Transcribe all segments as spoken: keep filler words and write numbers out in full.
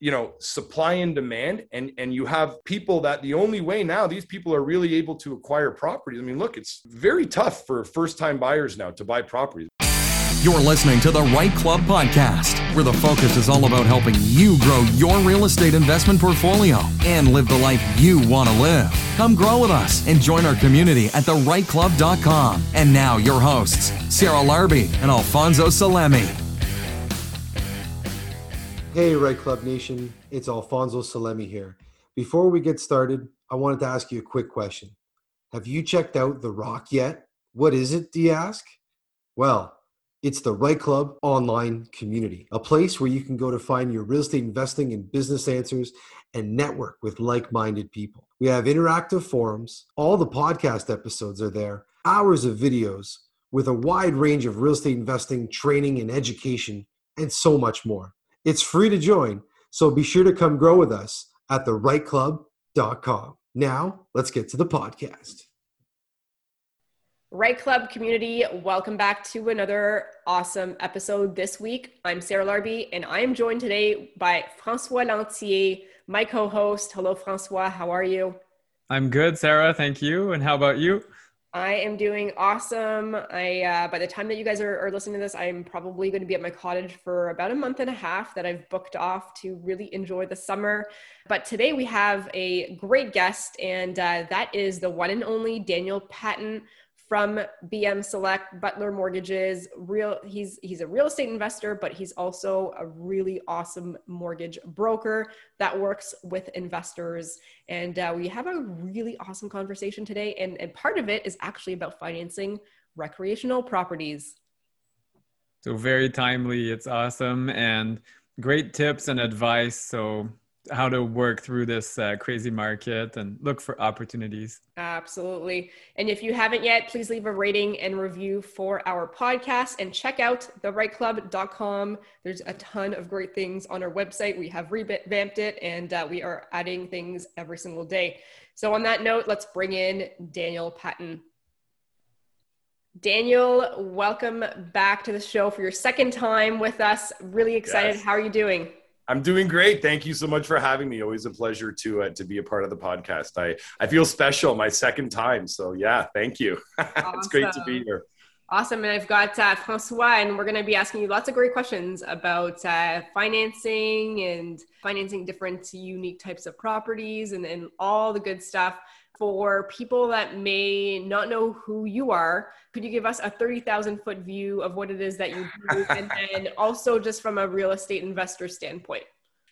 you know, supply and demand, and, and you have people that the only way now these people are really able to acquire properties. I mean, look, it's very tough for first-time buyers now to buy properties. You're listening to the REITE Club podcast, where the focus is all about helping you grow your real estate investment portfolio and live the life you want to live. Come grow with us and join our community at the right club dot com. And now your hosts, Sarah Larby and Alfonso Salemi. Hey, REITE Club Nation, it's Alfonso Salemi here. Before we get started, I wanted to ask you a quick question. Have you checked out The Rock yet? What is it, do you ask? Well, it's the REITE Club online community, a place where you can go to find your real estate investing and business answers and network with like-minded people. We have interactive forums, all the podcast episodes are there, hours of videos with a wide range of real estate investing, training and education, and so much more. It's free to join, so be sure to come grow with us at the right club dot com. Now, let's get to the podcast. REITE Club community, welcome back to another awesome episode this week. I'm Sarah Larby, and I am joined today by François Lanthier, my co-host. Hello, François. How are you? I'm good, Sarah. Thank you. And how about you? I am doing awesome. I uh, by the time that you guys are, are listening to this, I'm probably going to be at my cottage for about a month and a half that I've booked off to really enjoy the summer. But today we have a great guest, and uh, that is the one and only Daniel Patton from B M Select, Butler Mortgages. Real, he's he's a real estate investor, but he's also a really awesome mortgage broker that works with investors. And uh, we have a really awesome conversation today. And, and part of it is actually about financing recreational properties. So very timely, it's awesome. And great tips and advice. So how to work through this uh, crazy market and look for opportunities. Absolutely. And if you haven't yet, please leave a rating and review for our podcast and check out the right club dot com. There's a ton of great things on our website. We have revamped it, and uh, we are adding things every single day. So on that note, let's bring in Daniel Patton. Daniel, welcome back to the show for your second time with us. Really excited. Yes. How are you doing? I'm doing great. Thank you so much for having me. Always a pleasure to uh, to be a part of the podcast. I, I feel special, my second time. So yeah, thank you. Awesome. It's great to be here. Awesome. And I've got uh, François, and we're going to be asking you lots of great questions about uh, financing and financing different unique types of properties and, and all the good stuff. For people that may not know who you are, could you give us a thirty thousand foot view of what it is that you do? And then also just from a real estate investor standpoint.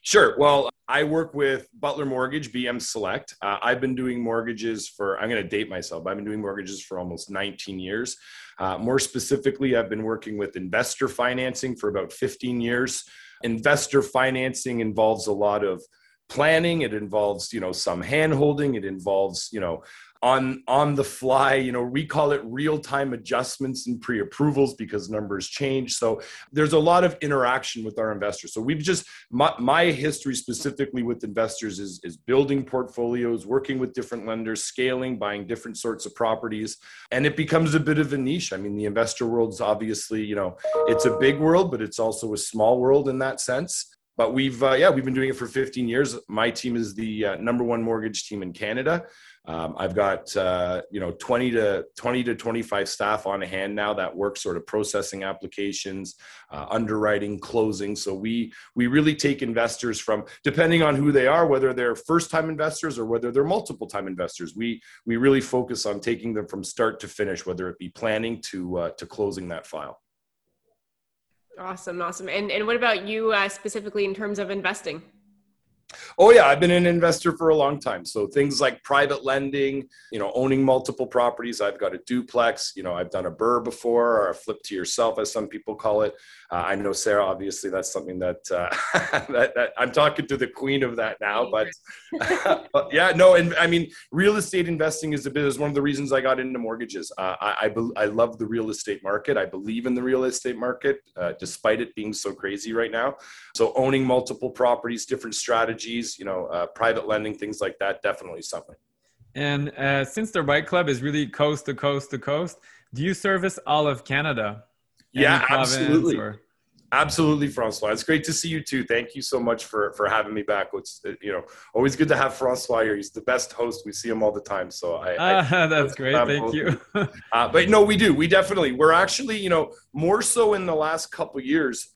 Sure. Well, I work with Butler Mortgage, B M Select. Uh, I've been doing mortgages for, I'm going to date myself, but I've been doing mortgages for almost nineteen years. Uh, more specifically, I've been working with investor financing for about fifteen years. Investor financing involves a lot of planning. It involves, you know, some hand holding. It involves, you know, on, on the fly, you know, we call it real time adjustments and pre-approvals because numbers change. So there's a lot of interaction with our investors. So we've just, my, my history specifically with investors is, is building portfolios, working with different lenders, scaling, buying different sorts of properties. And it becomes a bit of a niche. I mean, the investor world's obviously, you know, it's a big world, but it's also a small world in that sense. But we've, uh, yeah, we've been doing it for fifteen years. My team is the uh, number one mortgage team in Canada. Um, I've got, uh, you know, twenty to twenty to twenty-five staff on hand now that work sort of processing applications, uh, underwriting, closing. So we, we really take investors from, depending on who they are, whether they're first-time investors or whether they're multiple-time investors, we, we really focus on taking them from start to finish, whether it be planning to, uh, to closing that file. Awesome. Awesome. And and what about you uh, specifically in terms of investing? Oh yeah, I've been an investor for a long time. So things like private lending, you know, owning multiple properties. I've got a duplex, you know, I've done a B R R R R before, or a flip to yourself, as some people call it. Uh, I know, Sarah, obviously that's something that, uh, that, that I'm talking to the queen of that now, but, but yeah, no. And I mean, real estate investing is a bit, is one of the reasons I got into mortgages. Uh, I, I, be, I love the real estate market. I believe in the real estate market, uh, despite it being so crazy right now. So owning multiple properties, different strategies, you know, uh, private lending, things like that, definitely something. And uh, since the REITE Club is really coast to coast to coast, do you service all of Canada? Any yeah, absolutely. Or- Absolutely, Francois. It's great to see you too. Thank you so much for, for having me back. It's, you know, always good to have Francois here. He's the best host. We see him all the time. So I, uh, I that's great. Thank you. uh, but no, we do. We definitely, we're actually, you know, more so in the last couple of years,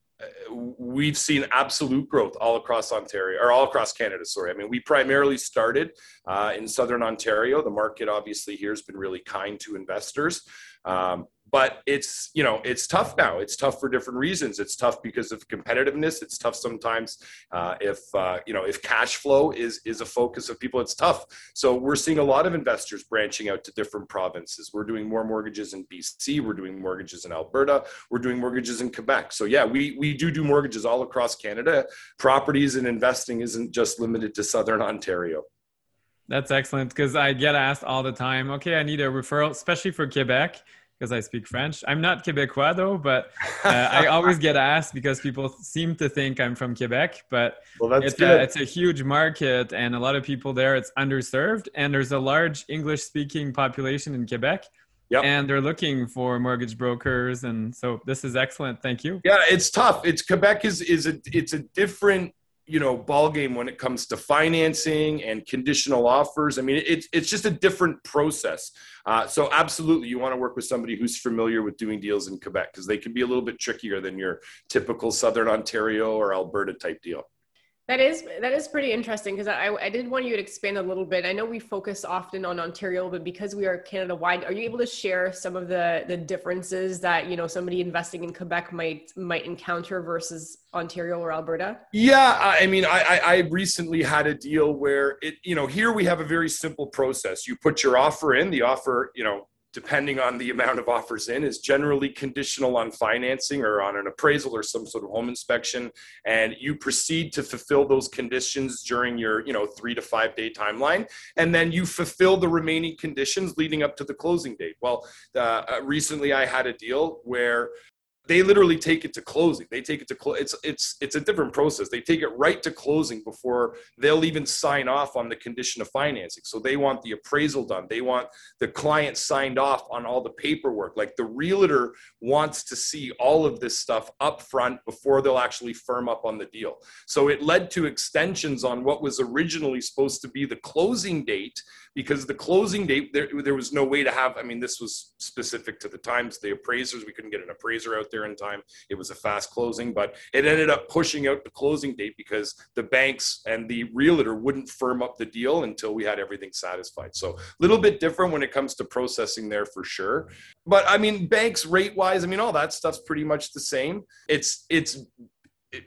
we've seen absolute growth all across Ontario or all across Canada. Sorry. I mean, we primarily started uh, in Southern Ontario. The market obviously here has been really kind to investors. Um, But it's, you know, it's tough now. It's tough for different reasons. It's tough because of competitiveness. It's tough sometimes uh, if, uh, you know, if cash flow is is a focus of people, it's tough. So we're seeing a lot of investors branching out to different provinces. We're doing more mortgages in B C. We're doing mortgages in Alberta. We're doing mortgages in Quebec. So yeah, we, we do do mortgages all across Canada. Properties and investing isn't just limited to Southern Ontario. That's excellent, because I get asked all the time, okay, I need a referral, especially for Quebec, because I speak French. I'm not Quebecois though, but uh, I always get asked because people seem to think I'm from Quebec, but well, it's, a, it's a huge market and a lot of people there, it's underserved, and there's a large English speaking population in Quebec. Yep. And they're looking for mortgage brokers. And so this is excellent. Thank you. Yeah, it's tough. It's Quebec is, is a, it's a different, you know, ball game when it comes to financing and conditional offers. I mean, it's it's just a different process. Uh, so absolutely, you want to work with somebody who's familiar with doing deals in Quebec, because they can be a little bit trickier than your typical Southern Ontario or Alberta type deal. That is that is pretty interesting, because I, I did want you to expand a little bit. I know we focus often on Ontario, but because we are Canada-wide, are you able to share some of the, the differences that, you know, somebody investing in Quebec might might encounter versus Ontario or Alberta? Yeah, I mean, I, I, I recently had a deal where it, you know, here we have a very simple process. You put your offer in, the offer, you know, depending on the amount of offers in, is generally conditional on financing or on an appraisal or some sort of home inspection. And you proceed to fulfill those conditions during your, you know, three to five day timeline. And then you fulfill the remaining conditions leading up to the closing date. Well, uh, recently I had a deal where they literally take it to closing. They take it to close. It's it's it's a different process. They take it right to closing before they'll even sign off on the condition of financing. So they want the appraisal done. They want the client signed off on all the paperwork. Like, the realtor wants to see all of this stuff up front before they'll actually firm up on the deal. So it led to extensions on what was originally supposed to be the closing date, because the closing date, there, there was no way to have, I mean, this was specific to the times, the appraisers, we couldn't get an appraiser out there in time. It was a fast closing, but it ended up pushing out the closing date because the banks and the realtor wouldn't firm up the deal until we had everything satisfied. So a little bit different when it comes to processing there for sure. But I mean, banks rate wise, I mean, all that stuff's pretty much the same. It's, it's,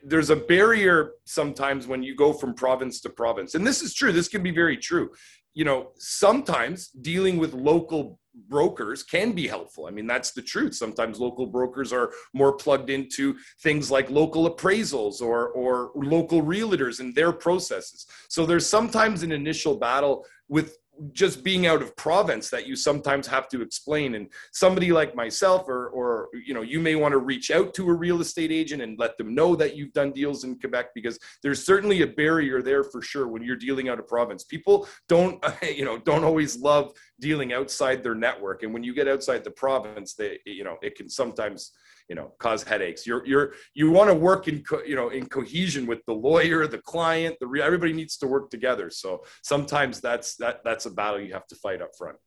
there's a barrier sometimes when you go from province to province. And this is true. This can be very true. You know, sometimes dealing with local brokers can be helpful. I mean, that's the truth. Sometimes local brokers are more plugged into things like local appraisals or or local realtors and their processes. So there's sometimes an initial battle with just being out of province that you sometimes have to explain. And somebody like myself, or, or, you know, you may want to reach out to a real estate agent and let them know that you've done deals in Quebec, because there's certainly a barrier there for sure. When you're dealing out of province, people don't, you know, don't always love dealing outside their network. And when you get outside the province, they, you know, it can sometimes, you know, cause headaches. You're, you're, you want to work in, co- you know, in cohesion with the lawyer, the client, the re- everybody needs to work together. So sometimes that's, that, that's a battle you have to fight up front.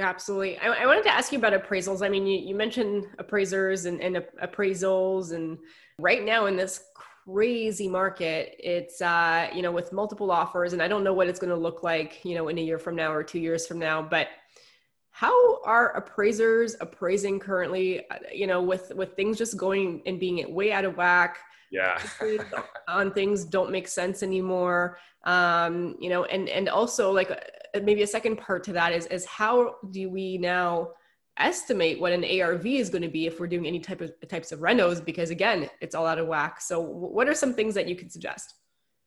Absolutely. I, I wanted to ask you about appraisals. I mean, you, you mentioned appraisers and, and appraisals, and right now in this crazy market, it's, uh, you know, with multiple offers, and I don't know what it's going to look like, you know, in a year from now or two years from now, but how are appraisers appraising currently, you know, with, with things just going and being way out of whack? Yeah. On things don't make sense anymore. Um, you know, and, and also like maybe a second part to that is, is how do we now estimate what an A R V is going to be if we're doing any type of types of renos, because again, it's all out of whack. So what are some things that you could suggest?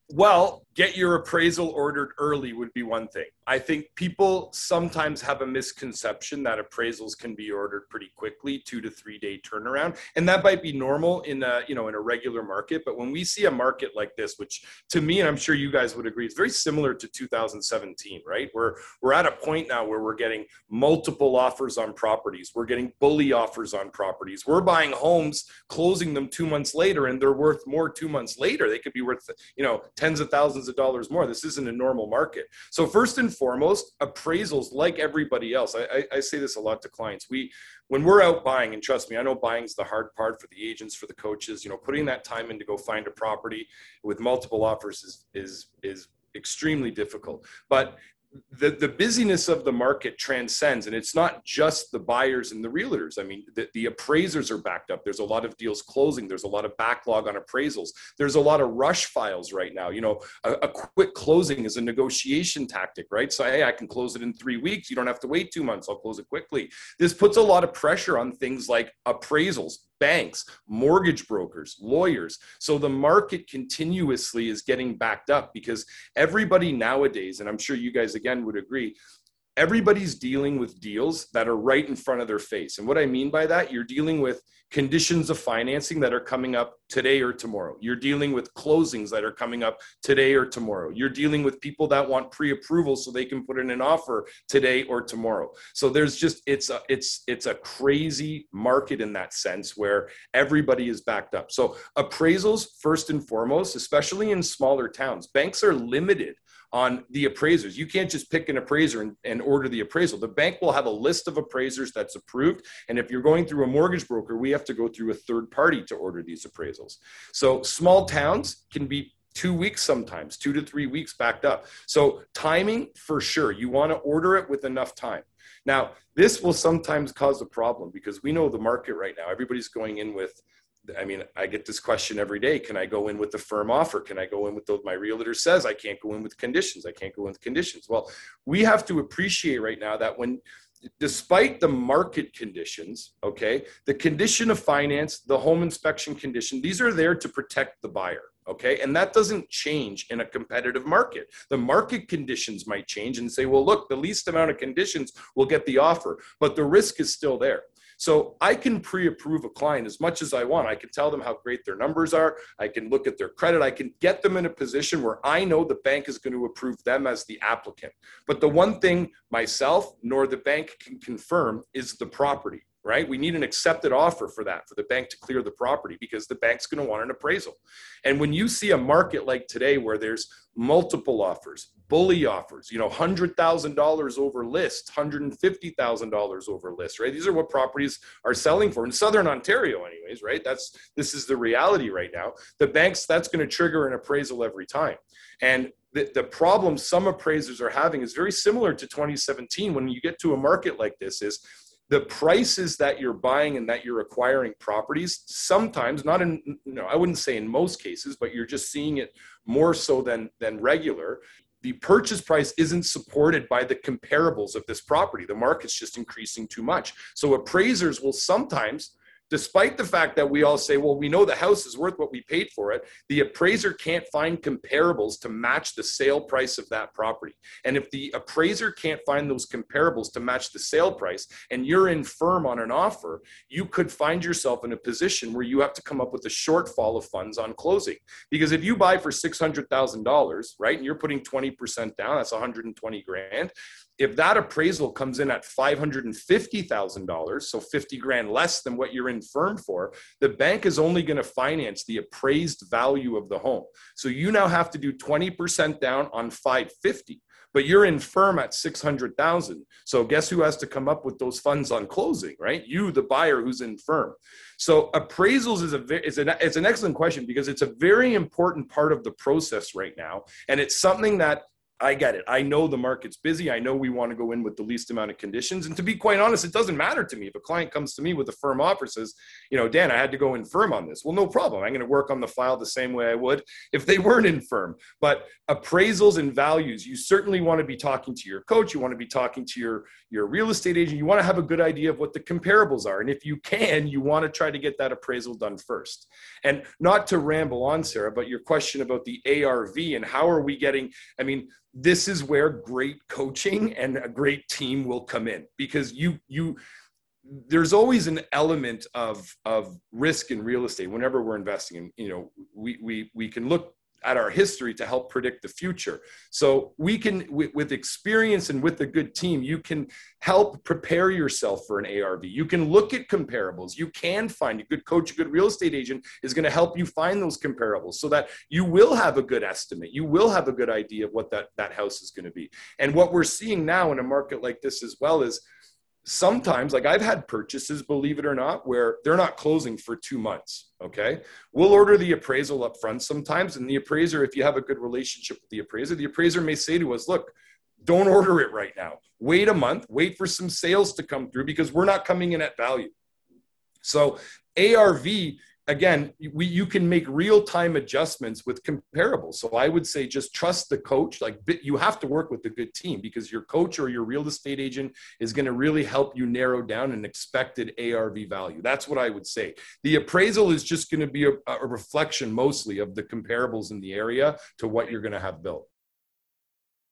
Well, get your appraisal ordered early would be one thing. I think people sometimes have a misconception that appraisals can be ordered pretty quickly, two to three day turnaround. And that might be normal in a, you know, in a regular market. But when we see a market like this, which to me, and I'm sure you guys would agree, is very similar to two thousand seventeen, right? We're, we're at a point now where we're getting multiple offers on properties. We're getting bully offers on properties. We're buying homes, closing them two months later, and they're worth more two months later. They could be worth, you know, tens of thousands of dollars more. This isn't a normal market. So first and foremost, appraisals, like everybody else, I, I, I say this a lot to clients. We, when we're out buying, and trust me, I know buying's the hard part for the agents, for the coaches, you know, putting that time in to go find a property with multiple offers is, is, is extremely difficult. But The, the busyness of the market transcends, and it's not just the buyers and the realtors. I mean, the, the appraisers are backed up. There's a lot of deals closing. There's a lot of backlog on appraisals. There's a lot of rush files right now. You know, a, a quick closing is a negotiation tactic, right? So, hey, I can close it in three weeks. You don't have to wait two months. I'll close it quickly. This puts a lot of pressure on things like appraisals, banks, mortgage brokers, lawyers. So the market continuously is getting backed up because everybody nowadays, and I'm sure you guys again would agree, everybody's dealing with deals that are right in front of their face. And what I mean by that, you're dealing with conditions of financing that are coming up today or tomorrow. You're dealing with closings that are coming up today or tomorrow. You're dealing with people that want pre-approval so they can put in an offer today or tomorrow. So there's just, it's a, it's, it's a crazy market in that sense where everybody is backed up. So appraisals, first and foremost, especially in smaller towns, banks are limited on the appraisers. You can't just pick an appraiser and, and order the appraisal. The bank will have a list of appraisers that's approved. And if you're going through a mortgage broker, we have to go through a third party to order these appraisals. So small towns can be two weeks sometimes, two to three weeks backed up. So timing, for sure, you want to order it with enough time. Now, this will sometimes cause a problem because we know the market right now, everybody's going in with, I mean, I get this question every day. Can I go in with the firm offer? Can I go in with those? My realtor says I can't go in with conditions. I can't go in with conditions. Well, we have to appreciate right now that when, despite the market conditions, okay, the condition of finance, the home inspection condition, these are there to protect the buyer. Okay. And that doesn't change in a competitive market. The market conditions might change and say, well, look, the least amount of conditions will get the offer, but the risk is still there. So I can pre-approve a client as much as I want. I can tell them how great their numbers are. I can look at their credit. I can get them in a position where I know the bank is going to approve them as the applicant. But the one thing myself nor the bank can confirm is the property, right? We need an accepted offer for that, for the bank to clear the property, because the bank's going to want an appraisal. And when you see a market like today where there's multiple offers, bully offers, you know, one hundred thousand dollars over list, one hundred fifty thousand dollars over list, right? These are what properties are selling for in Southern Ontario anyways, right? That's, this is the reality right now. The banks, that's going to trigger an appraisal every time. And the, the problem some appraisers are having is very similar to twenty seventeen. When you get to a market like this is, the prices that you're buying and that you're acquiring properties, sometimes, not in, you know, I wouldn't say in most cases, but you're just seeing it more so than, than regular. The purchase price isn't supported by the comparables of this property. The market's just increasing too much. So appraisers will sometimes, despite the fact that we all say, well, we know the house is worth what we paid for it, the appraiser can't find comparables to match the sale price of that property. And if the appraiser can't find those comparables to match the sale price and you're infirm on an offer, you could find yourself in a position where you have to come up with a shortfall of funds on closing. Because if you buy for six hundred thousand dollars, right, and you're putting twenty percent down, that's one hundred twenty grand. If that appraisal comes in at five hundred fifty thousand dollars, so fifty grand less than what you're in firm for, the bank is only going to finance the appraised value of the home. So you now have to do twenty percent down on five fifty, but you're in firm at six hundred thousand. So guess who has to come up with those funds on closing, right? You, the buyer who's in firm. So appraisals is a is an, it's an excellent question because it's a very important part of the process right now. And it's something that I get it. I know the market's busy. I know we want to go in with the least amount of conditions. And to be quite honest, it doesn't matter to me. If a client comes to me with a firm offer, says, you know, Dan, I had to go in firm on this. Well, no problem. I'm going to work on the file the same way I would if they weren't in firm. But appraisals and values, you certainly want to be talking to your coach. You want to be talking to your, your real estate agent. You want to have a good idea of what the comparables are. And if you can, you want to try to get that appraisal done first. And not to ramble on, Sarah, but your question about the A R V and how are we getting, I mean, this is where great coaching and a great team will come in, because you, you, there's always an element of, of risk in real estate whenever we're investing in, you know, we, we, we can look at our history to help predict the future. So we can, w- with experience and with a good team, you can help prepare yourself for an A R V. You can look at comparables. You can find a good coach, a good real estate agent is going to help you find those comparables so that you will have a good estimate. You will have a good idea of what that, that house is going to be. And what we're seeing now in a market like this as well is sometimes, like I've had purchases, believe it or not, where they're not closing for two months, okay? We'll order the appraisal up front sometimes, and the appraiser, if you have a good relationship with the appraiser, the appraiser may say to us, look, don't order it right now. Wait a month, wait for some sales to come through because we're not coming in at value. So A R V, again, we, you can make real-time adjustments with comparables. So I would say just trust the coach. Like you have to work with a good team because your coach or your real estate agent is going to really help you narrow down an expected A R V value. That's what I would say. The appraisal is just going to be a, a reflection mostly of the comparables in the area to what you're going to have built.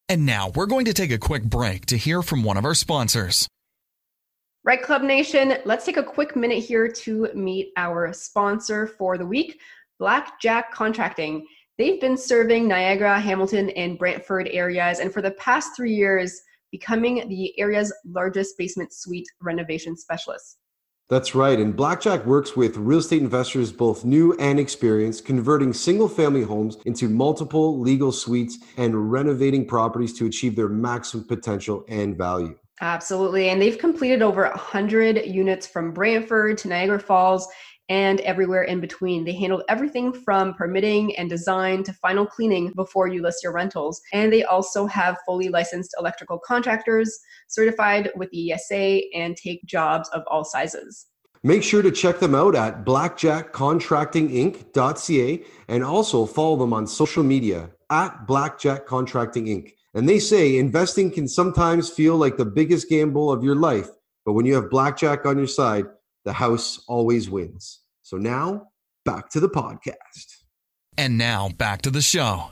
And now we're going to take a quick break to hear from one of our sponsors. REITE Club Nation, let's take a quick minute here to meet our sponsor for the week, Blackjack Contracting. They've been serving Niagara, Hamilton, and Brantford areas, and for the past three years, becoming the area's largest basement suite renovation specialist. That's right, and Blackjack works with real estate investors, both new and experienced, converting single-family homes into multiple legal suites and renovating properties to achieve their maximum potential and value. Absolutely. And they've completed over one hundred units from Brantford to Niagara Falls and everywhere in between. They handled everything from permitting and design to final cleaning before you list your rentals. And they also have fully licensed electrical contractors certified with the E S A and take jobs of all sizes. Make sure to check them out at blackjack contracting inc dot c a and also follow them on social media at Blackjack Contracting Incorporated. And they say investing can sometimes feel like the biggest gamble of your life, but when you have Blackjack on your side, the house always wins. So now, back to the podcast. And now, back to the show.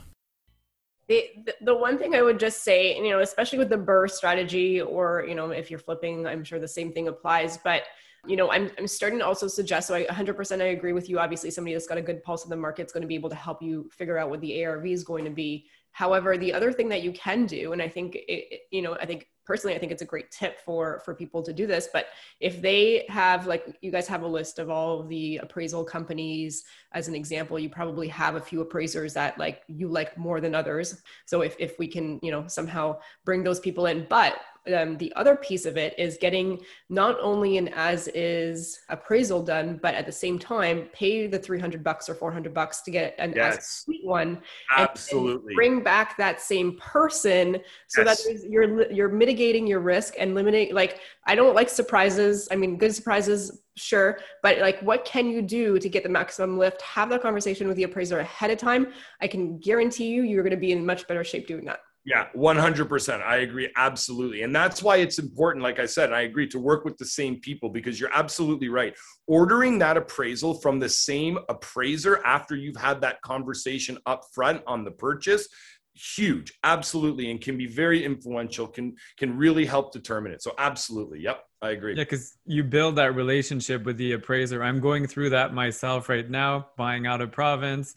The, the the one thing I would just say, you know, especially with the B R R R R strategy, or, you know, if you're flipping, I'm sure the same thing applies, but you know, I'm I'm starting to also suggest, so I one hundred percent I agree with you. Obviously, somebody that's got a good pulse of the market's going to be able to help you figure out what the A R V is going to be. However, the other thing that you can do, and I think, it, you know, I think personally, I think it's a great tip for, for people to do this, but if they have, like, you guys have a list of all of the appraisal companies, as an example, you probably have a few appraisers that like you like more than others. So if, if we can, you know, somehow bring those people in, but Um, the other piece of it is getting not only an as is appraisal done, but at the same time, pay the three hundred bucks or four hundred bucks to get an yes. as suite one. Absolutely. And bring back that same person so yes. that you're, you're mitigating your risk and limiting, like, I don't like surprises. I mean, good surprises, sure. But like, what can you do to get the maximum lift? Have that conversation with the appraiser ahead of time. I can guarantee you, you're going to be in much better shape doing that. Yeah, one hundred percent. I agree. Absolutely. And that's why it's important, like I said, I agree to work with the same people because you're absolutely right. Ordering that appraisal from the same appraiser after you've had that conversation up front on the purchase, huge. Absolutely. And can be very influential, can can really help determine it. So absolutely. Yep, I agree. Yeah, because you build that relationship with the appraiser. I'm going through that myself right now, buying out of province.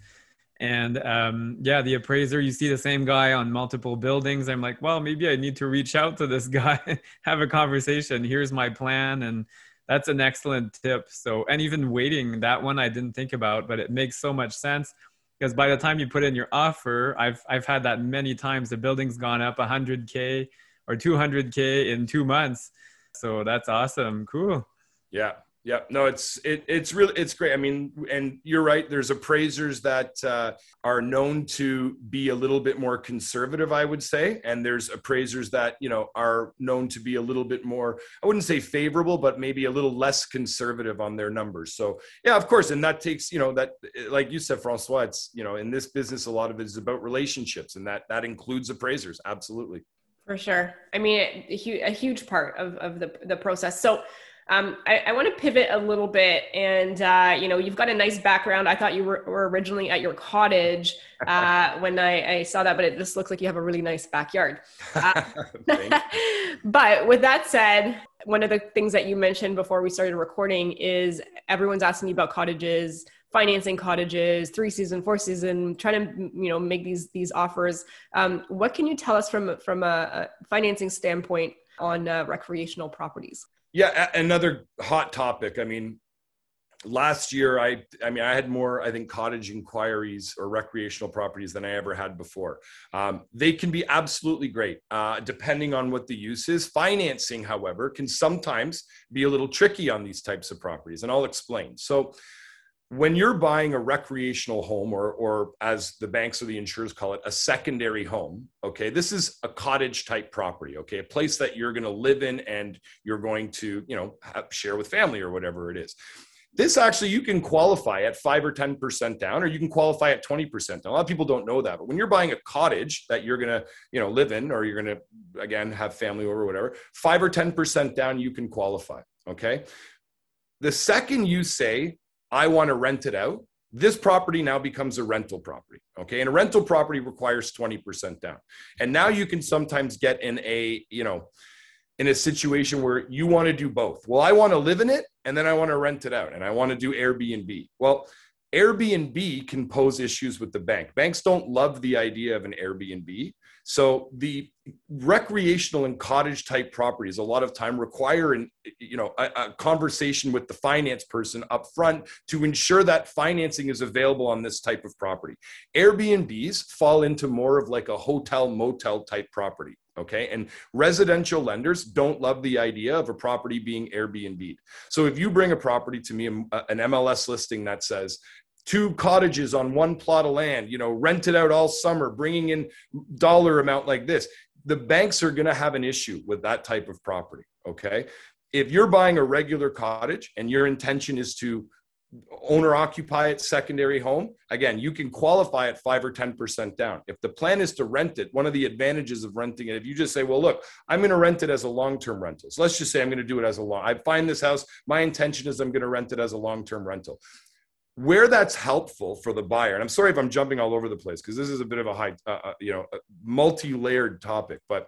And um, yeah, the appraiser, you see the same guy on multiple buildings. I'm like, well, maybe I need to reach out to this guy, have a conversation. Here's my plan. And that's an excellent tip. So, and even waiting, that one I didn't think about, but it makes so much sense because by the time you put in your offer, I've, I've had that many times. The building's gone up one hundred K or two hundred K in two months. So that's awesome. Cool. Yeah. Yeah, no, it's it, it's really it's great. I mean, and you're right. There's appraisers that uh, are known to be a little bit more conservative, I would say, and there's appraisers that you know are known to be a little bit more, I wouldn't say favorable, but maybe a little less conservative on their numbers. So yeah, of course, and that takes you know that, like you said, Francois, it's you know in this business a lot of it is about relationships, and that that includes appraisers, absolutely. For sure, I mean, a huge part of of the the process. So. Um, I, I want to pivot a little bit and, uh, you know, you've got a nice background. I thought you were, were originally at your cottage uh, when I, I saw that, but it just looks like you have a really nice backyard. Uh, but with that said, one of the things that you mentioned before we started recording is everyone's asking you about cottages, financing cottages, three season, four season, trying to, you know, make these, these offers. Um, what can you tell us from, from a, a financing standpoint on uh, recreational properties? Yeah, another hot topic. I mean, last year, I I mean, I had more, I think, cottage inquiries or recreational properties than I ever had before. Um, they can be absolutely great, uh, depending on what the use is. Financing, however, can sometimes be a little tricky on these types of properties, and I'll explain. So when you're buying a recreational home or, or as the banks or the insurers call it, a secondary home, okay, this is a cottage type property, okay, a place that you're going to live in and you're going to, you know, have, share with family or whatever it is. This actually, you can qualify at five or ten percent down, or you can qualify at twenty percent down. A lot of people don't know that, but when you're buying a cottage that you're going to, you know, live in, or you're going to, again, have family over or whatever, five or ten percent down, you can qualify, okay? The second you say, I want to rent it out, this property now becomes a rental property, okay? And a rental property requires twenty percent down. And now you can sometimes get in a, you know, in a situation where you want to do both. Well, I want to live in it, and then I want to rent it out, and I want to do Airbnb. Well, Airbnb can pose issues with the bank. Banks don't love the idea of an Airbnb. So the recreational and cottage type properties a lot of time require an, you know, a, a conversation with the finance person up front to ensure that financing is available on this type of property. Airbnbs fall into more of like a hotel motel type property. Okay. And residential lenders don't love the idea of a property being Airbnb'd. So if you bring a property to me, an M L S listing that says two cottages on one plot of land, you know, rented out all summer, bringing in dollar amount like this, the banks are going to have an issue with that type of property. Okay. If you're buying a regular cottage and your intention is to owner occupy it, secondary home, again, you can qualify at five or ten percent down. If the plan is to rent it, one of the advantages of renting it, if you just say, well, look, I'm going to rent it as a long-term rental. So let's just say I'm going to do it as a long, I find this house, my intention is I'm going to rent it as a long-term rental. Where that's helpful for the buyer, and I'm sorry if I'm jumping all over the place, because this is a bit of a high, uh, you know, multi-layered topic, but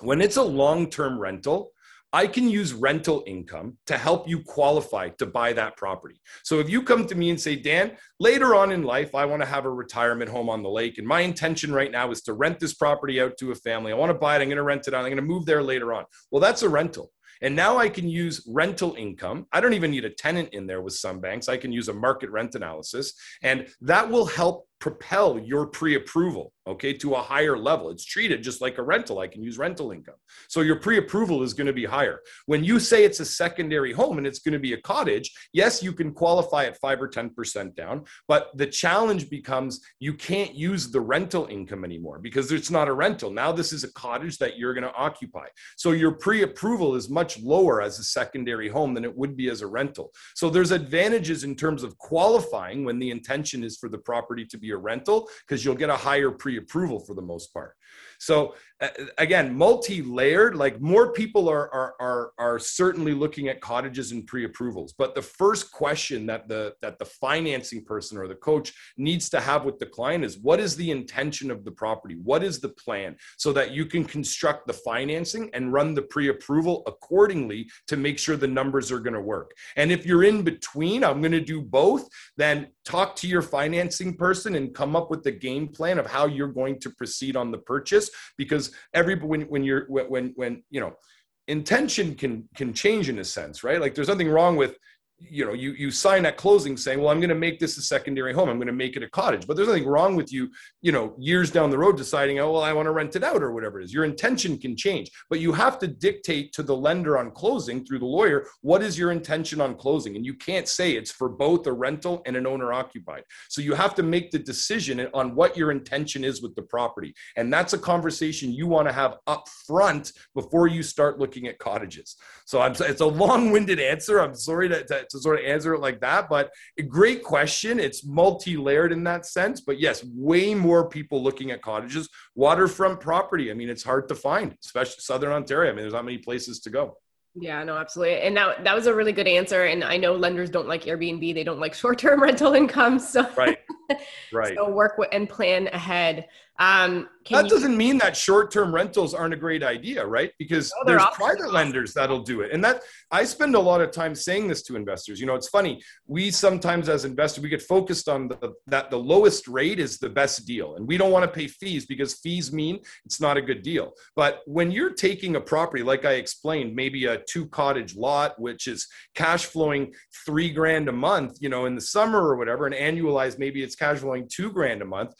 when it's a long-term rental, I can use rental income to help you qualify to buy that property. So if you come to me and say, Dan, later on in life, I want to have a retirement home on the lake. And my intention right now is to rent this property out to a family. I want to buy it. I'm going to rent it out. I'm going to move there later on. Well, that's a rental. And now I can use rental income. I don't even need a tenant in there with some banks. I can use a market rent analysis, and that will help propel your pre-approval, okay, to a higher level. It's treated just like a rental. I can use rental income. So your pre-approval is going to be higher. When you say it's a secondary home and it's going to be a cottage, yes, you can qualify at five or ten percent down, but the challenge becomes you can't use the rental income anymore because it's not a rental. Now this is a cottage that you're going to occupy. So your pre-approval is much lower as a secondary home than it would be as a rental. So there's advantages in terms of qualifying when the intention is for the property to be your rental, because you'll get a higher pre-approval for the most part. So uh, again, multi-layered, like more people are, are, are, are certainly looking at cottages and pre-approvals. But the first question that the, that the financing person or the coach needs to have with the client is, what is the intention of the property? What is the plan? So that you can construct the financing and run the pre-approval accordingly to make sure the numbers are going to work. And if you're in between, I'm going to do both, then talk to your financing person and come up with the game plan of how you're going to proceed on the purchase, because every when when you're when when you know intention can can change in a sense, right? Like there's nothing wrong with you know, you, you sign at closing saying, well, I'm going to make this a secondary home. I'm going to make it a cottage, but there's nothing wrong with you, you know, years down the road deciding, oh, well, I want to rent it out or whatever it is. Your intention can change, but you have to dictate to the lender on closing through the lawyer, what is your intention on closing? And you can't say it's for both a rental and an owner occupied. So you have to make the decision on what your intention is with the property. And that's a conversation you want to have up front before you start looking at cottages. So I'm, it's a long-winded answer. I'm sorry to, to to sort of answer it like that, but a great question. It's multi-layered in that sense, but yes, way more people looking at cottages, waterfront property. I mean, it's hard to find, especially Southern Ontario. I mean, there's not many places to go. Yeah, no, absolutely. And that, that was a really good answer. And I know lenders don't like Airbnb. They don't like short-term rental income. So right, right. So work with, and plan ahead. Um, that you- doesn't mean that short-term rentals aren't a great idea, right? Because no, there's private awesome. lenders that'll do it. And that I spend a lot of time saying this to investors. You know, it's funny. We sometimes as investors, we get focused on the, that the lowest rate is the best deal. And we don't want to pay fees because fees mean it's not a good deal. But when you're taking a property, like I explained, maybe a two cottage lot, which is cash flowing three grand a month, you know, in the summer or whatever, and annualized, maybe it's cash flowing two grand a month.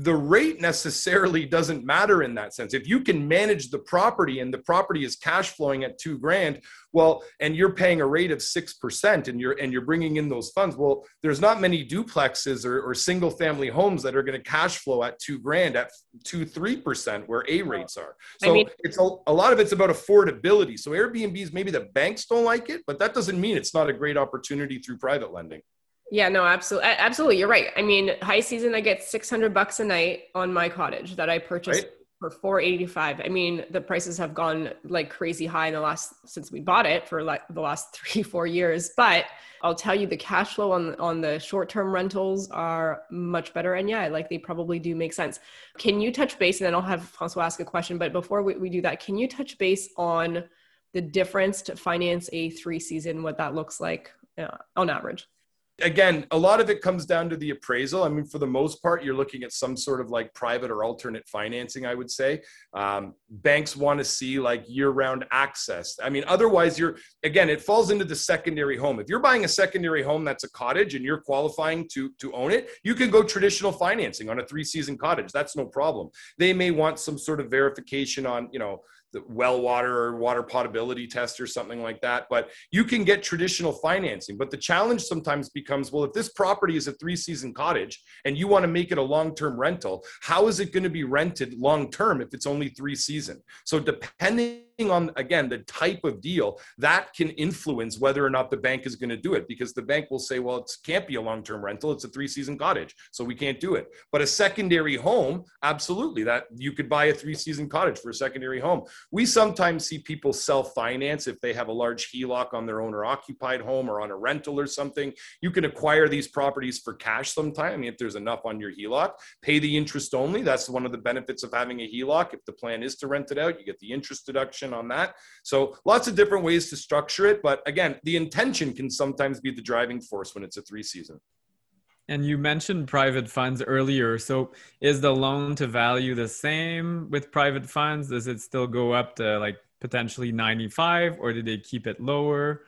The rate necessarily doesn't matter in that sense. If you can manage the property and the property is cash flowing at two grand, well, and you're paying a rate of six percent and you're, and you're bringing in those funds. Well, there's not many duplexes or, or single family homes that are going to cash flow at two grand at two, three percent where A rates are. So I mean, it's a, a lot of it's about affordability. So Airbnbs, maybe the banks don't like it, but that doesn't mean it's not a great opportunity through private lending. Yeah, no, absolutely. Absolutely. You're right. I mean, high season, I get six hundred bucks a night on my cottage that I purchased right. for four eighty-five. I mean, the prices have gone like crazy high in the last, since we bought it for like the last three, four years. But I'll tell you the cash flow on, on the short-term rentals are much better. And yeah, like they probably do make sense. Can you touch base, and then I'll have François ask a question, but before we, we do that, can you touch base on the difference to finance a three season, what that looks like uh, on average? Again, a lot of it comes down to the appraisal. I mean, for the most part, you're looking at some sort of like private or alternate financing, I would say. Um, banks want to see like year-round access. I mean, otherwise you're, again, it falls into the secondary home. If you're buying a secondary home that's a cottage and you're qualifying to, to own it, you can go traditional financing on a three-season cottage. That's no problem. They may want some sort of verification on, you know, the well water or water potability test or something like that, but you can get traditional financing. But the challenge sometimes becomes, well, if this property is a three season cottage and you want to make it a long-term rental, how is it going to be rented long-term if it's only three season? So depending on, again, the type of deal, that can influence whether or not the bank is going to do it, because the bank will say, well, it can't be a long-term rental. It's a three-season cottage, so we can't do it. But a secondary home, absolutely, that you could buy a three-season cottage for a secondary home. We sometimes see people self-finance if they have a large H E L O C on their owner-occupied home or on a rental or something. You can acquire these properties for cash sometime. I mean, if there's enough on your H E L O C, pay the interest only. That's one of the benefits of having a H E L O C. If the plan is to rent it out, you get the interest deduction on that. So lots of different ways to structure it. But again, the intention can sometimes be the driving force when it's a three season. And you mentioned private funds earlier. So is the loan to value the same with private funds? Does it still go up to like potentially ninety-five, or did they keep it lower?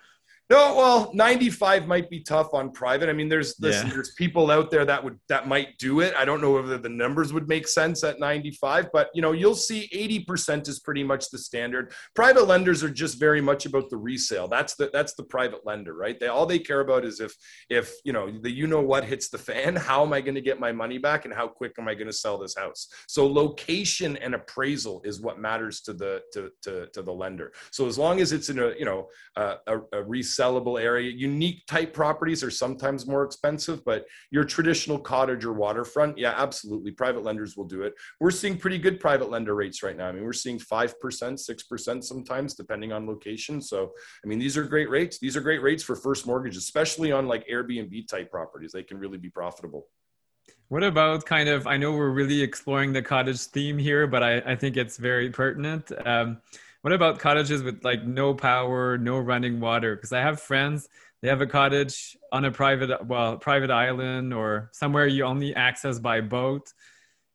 No, well, ninety-five might be tough on private. I mean, there's listen, yeah. there's people out there that would that might do it. I don't know whether the numbers would make sense at ninety-five, but you know, you'll see eighty percent is pretty much the standard. Private lenders are just very much about the resale. That's the that's the private lender, right? They all they care about is if if you know the you know what hits the fan. How am I going to get my money back, and how quick am I going to sell this house? So location and appraisal is what matters to the to to, to the lender. So as long as it's in a you know a, a resale. Sellable area. Unique type properties are sometimes more expensive, but your traditional cottage or waterfront, yeah, absolutely. Private lenders will do it. We're seeing pretty good private lender rates right now. I mean, we're seeing five percent, six percent sometimes, depending on location. So, I mean, these are great rates. These are great rates for first mortgage, especially on like Airbnb type properties. They can really be profitable. What about kind of, I know we're really exploring the cottage theme here, but I, I think it's very pertinent. Um, What about cottages with like no power, no running water? Because I have friends, they have a cottage on a private, well, private island or somewhere you only access by boat.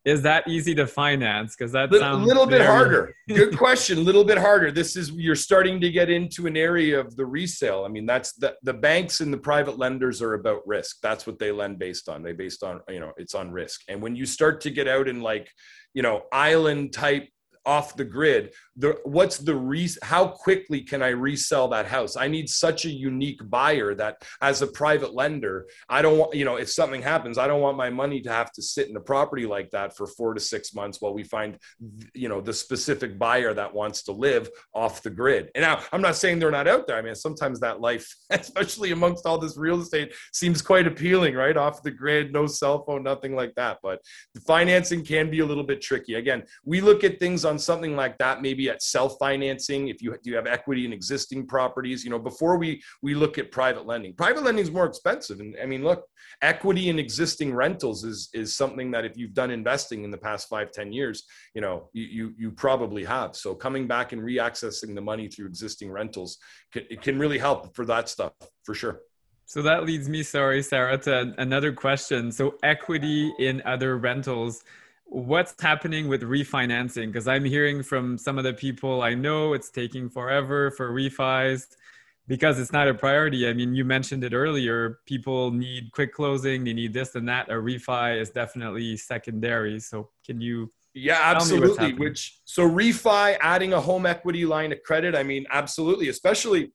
is that easy to finance? Because that L- sounds a little bit very... harder. Good question. A little bit harder. This is, you're starting to get into an area of the resale. I mean, that's the, the banks and the private lenders are about risk. That's what they lend based on. They based on, you know, it's on risk. And when you start to get out in like, you know, island type, off the grid, the, what's the re, how quickly can I resell that house? I need such a unique buyer that as a private lender, I don't want, you know, if something happens, I don't want my money to have to sit in a property like that for four to six months while we find, you know, the specific buyer that wants to live off the grid. And now I'm not saying they're not out there. I mean, sometimes that life, especially amongst all this real estate, seems quite appealing, right? Off the grid, no cell phone, nothing like that. But the financing can be a little bit tricky. Again, we look at things on something like that, maybe at self-financing, if you do you have equity in existing properties, you know, before we we look at private lending. Private lending is more expensive. And I mean, look, equity in existing rentals is is something that if you've done investing in the past five, ten years, you know, you you, you probably have. So coming back and reaccessing the money through existing rentals, can, it can really help for that stuff, for sure. So that leads me, sorry, Sarah, to another question. So equity in other rentals, what's happening with refinancing? Because I'm hearing from some of the people I know it's taking forever for refis because it's not a priority. I mean, you mentioned it earlier. People need quick closing. They need this and that. A refi is definitely secondary. So can you... Yeah, absolutely. Which so refi, adding a home equity line of credit. I mean, absolutely. Especially,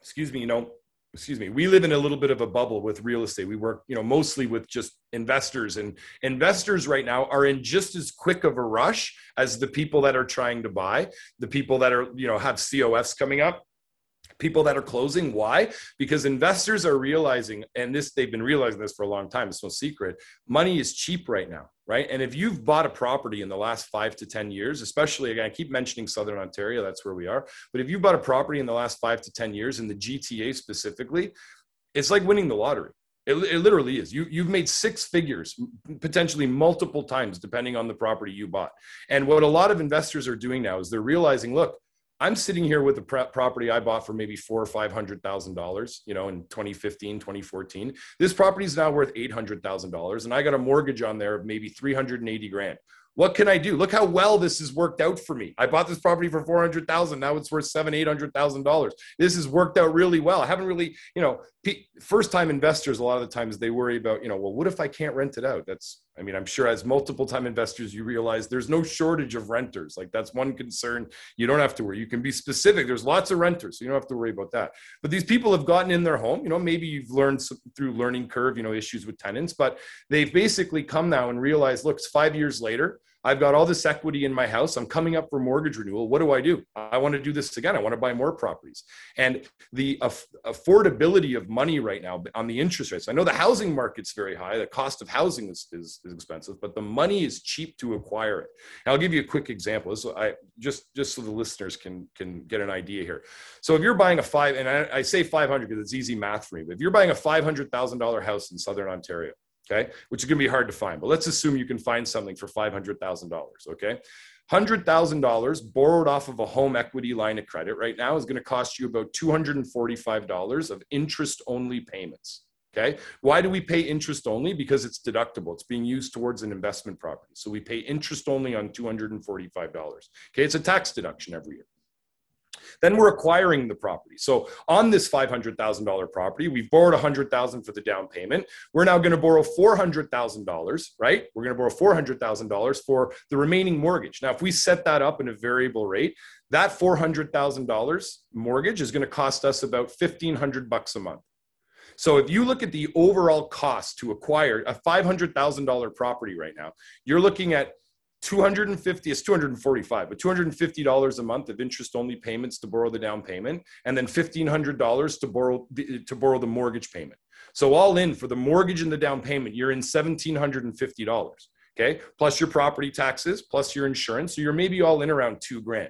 excuse me, you know, excuse me, we live in a little bit of a bubble with real estate. We work, you know, mostly with just investors, and investors right now are in just as quick of a rush as the people that are trying to buy, the people that are, you know, have C O Fs coming up, people that are closing. Why? Because investors are realizing, and this, they've been realizing this for a long time. It's no secret. Money is cheap right now. Right. And if you've bought a property in the last five to ten years, especially, again, I keep mentioning Southern Ontario, that's where we are. But if you bought a property in the last five to ten years in the G T A specifically, it's like winning the lottery. It, it literally is. You, you've made six figures, potentially multiple times, depending on the property you bought. And what a lot of investors are doing now is they're realizing, look, I'm sitting here with a property I bought for maybe four or five hundred thousand dollars, you know, in twenty fifteen, twenty fourteen. This property is now worth eight hundred thousand dollars, and I got a mortgage on there of maybe three hundred and eighty grand. What can I do? Look how well this has worked out for me. I bought this property for four hundred thousand. Now it's worth seven, eight hundred thousand dollars. This has worked out really well. I haven't really, you know, first-time investors. A lot of the times they worry about, you know, well, what if I can't rent it out? That's, I mean, I'm sure as multiple-time investors, you realize there's no shortage of renters. Like, that's one concern. You don't have to worry. You can be specific. There's lots of renters, so you don't have to worry about that. But these people have gotten in their home. You know, maybe you've learned some, through learning curve, you know, issues with tenants, but they've basically come now and realized, look, it's five years later. I've got all this equity in my house. I'm coming up for mortgage renewal. What do I do? I want to do this again. I want to buy more properties. And the aff- affordability of money right now on the interest rates. I know the housing market's very high. The cost of housing is, is, is expensive, but the money is cheap to acquire it. And I'll give you a quick example. So I just, just so the listeners can, can get an idea here. So if you're buying a five, and I, I say five hundred because it's easy math for me, but if you're buying a five hundred thousand dollars house in Southern Ontario, okay, which is going to be hard to find, but let's assume you can find something for five hundred thousand dollars, okay? one hundred thousand dollars borrowed off of a home equity line of credit right now is going to cost you about two hundred forty-five dollars of interest-only payments, okay? Why do we pay interest only? Because it's deductible. It's being used towards an investment property. So we pay interest only on two hundred forty-five dollars, okay? It's a tax deduction every year. Then we're acquiring the property. So on this five hundred thousand dollars property, we've borrowed one hundred thousand dollars for the down payment. We're now going to borrow four hundred thousand dollars, right? We're going to borrow four hundred thousand dollars for the remaining mortgage. Now, if we set that up in a variable rate, that four hundred thousand dollars mortgage is going to cost us about fifteen hundred bucks a month. So if you look at the overall cost to acquire a five hundred thousand dollars property right now, you're looking at two hundred fifty, it's two hundred forty-five, but two hundred fifty dollars a month of interest-only payments to borrow the down payment, and then fifteen hundred dollars to borrow the, to borrow the mortgage payment. So all in for the mortgage and the down payment, you're in one thousand seven hundred fifty dollars, okay? Plus your property taxes, plus your insurance. So you're maybe all in around two grand.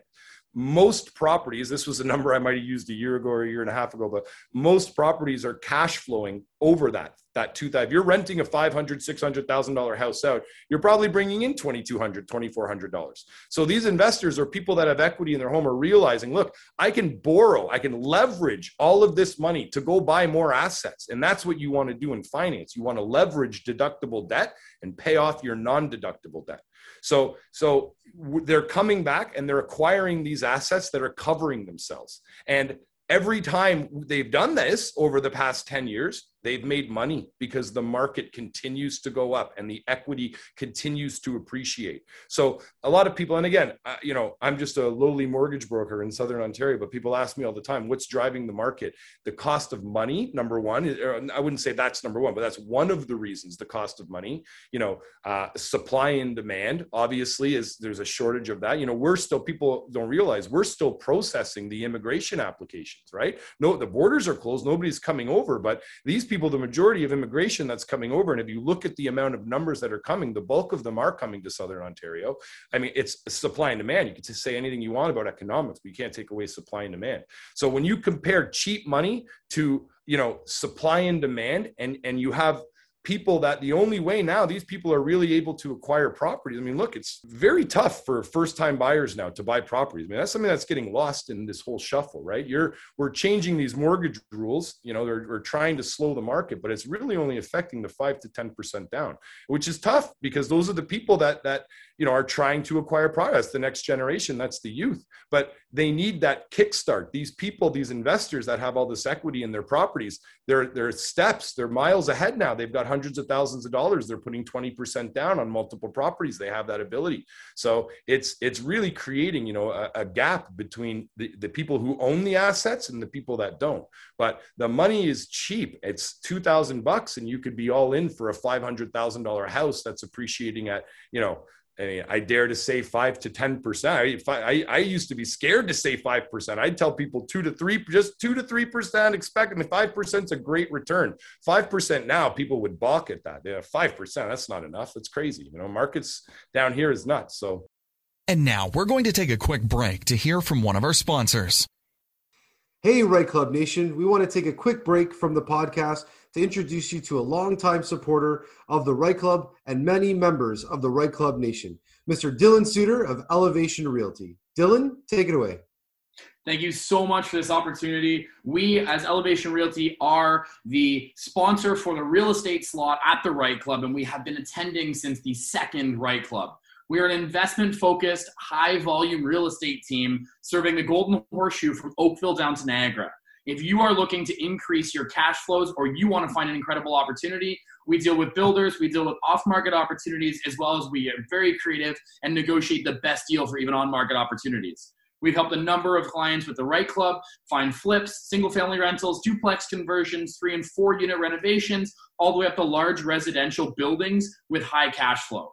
most properties, this was a number I might have used a year ago or a year and a half ago, but most properties are cash flowing over that, that two thousand. If you're renting a five hundred thousand dollars, six hundred thousand dollars house out, you're probably bringing in twenty-two hundred dollars, twenty-four hundred dollars. So these investors or people that have equity in their home are realizing, look, I can borrow, I can leverage all of this money to go buy more assets. And that's what you want to do in finance. You want to leverage deductible debt and pay off your non-deductible debt. So, so they're coming back and they're acquiring these assets that are covering themselves. And every time they've done this over the past ten years, they've made money because the market continues to go up and the equity continues to appreciate. So a lot of people, and again, uh, you know, I'm just a lowly mortgage broker in Southern Ontario, but people ask me all the time, what's driving the market? The cost of money, number one. I wouldn't say that's number one, but that's one of the reasons, the cost of money. You know, uh, supply and demand, obviously, is there's a shortage of that. You know, we're still, people don't realize, we're still processing the immigration applications, right? No, the borders are closed. Nobody's coming over, but these people, the majority of immigration that's coming over, and if you look at the amount of numbers that are coming, the bulk of them are coming to Southern Ontario. I mean, it's supply and demand. You can just say anything you want about economics, but you can't take away supply and demand. So when you compare cheap money to, you know, supply and demand, and and you have people that the only way now these people are really able to acquire properties. I mean, look, it's very tough for first-time buyers now to buy properties. I mean, that's something that's getting lost in this whole shuffle, right? You're we're changing these mortgage rules, you know, they're, we're trying to slow the market, but it's really only affecting the five to ten percent down, which is tough because those are the people that that you know are trying to acquire products, the next generation, that's the youth. But they need that kickstart. These people, these investors that have all this equity in their properties, they're they're steps, they're miles ahead now. They've got hundreds of thousands of dollars. They're putting twenty percent down on multiple properties. They have that ability. So it's it's really creating, you know, a, a gap between the, the people who own the assets and the people that don't. But the money is cheap. It's two thousand bucks, and you could be all in for a five hundred thousand dollars house that's appreciating at, you know, I mean, I dare to say five to ten percent. I, I used to be scared to say five percent. I'd tell people two to three, just two to three percent. Expect, I mean, five percent's a great return. Five percent now, people would balk at that. Yeah, five percent. That's not enough. That's crazy. You know, markets down here is nuts. So, and now we're going to take a quick break to hear from one of our sponsors. Hey, REITE Club Nation. We want to take a quick break from the podcast to introduce you to a longtime supporter of the REITE Club and many members of the REITE Club Nation, Mister Dylan Suter of Elevation Realty. Dylan, take it away. Thank you so much for this opportunity. We, as Elevation Realty, are the sponsor for the real estate slot at the REITE Club, and we have been attending since the second REITE Club. We are an investment-focused, high-volume real estate team serving the Golden Horseshoe from Oakville down to Niagara. If you are looking to increase your cash flows or you want to find an incredible opportunity, we deal with builders, we deal with off-market opportunities, as well as we are very creative and negotiate the best deal for even on-market opportunities. We've helped a number of clients with the REITE Club find flips, single-family rentals, duplex conversions, three- and four-unit renovations, all the way up to large residential buildings with high cash flow.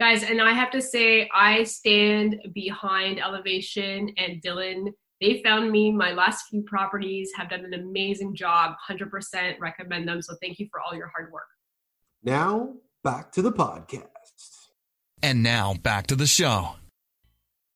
Guys, and I have to say, I stand behind Elevation and Dylan. They found me. My last few properties have done an amazing job. one hundred percent recommend them. So thank you for all your hard work. Now, back to the podcast. And now, back to the show.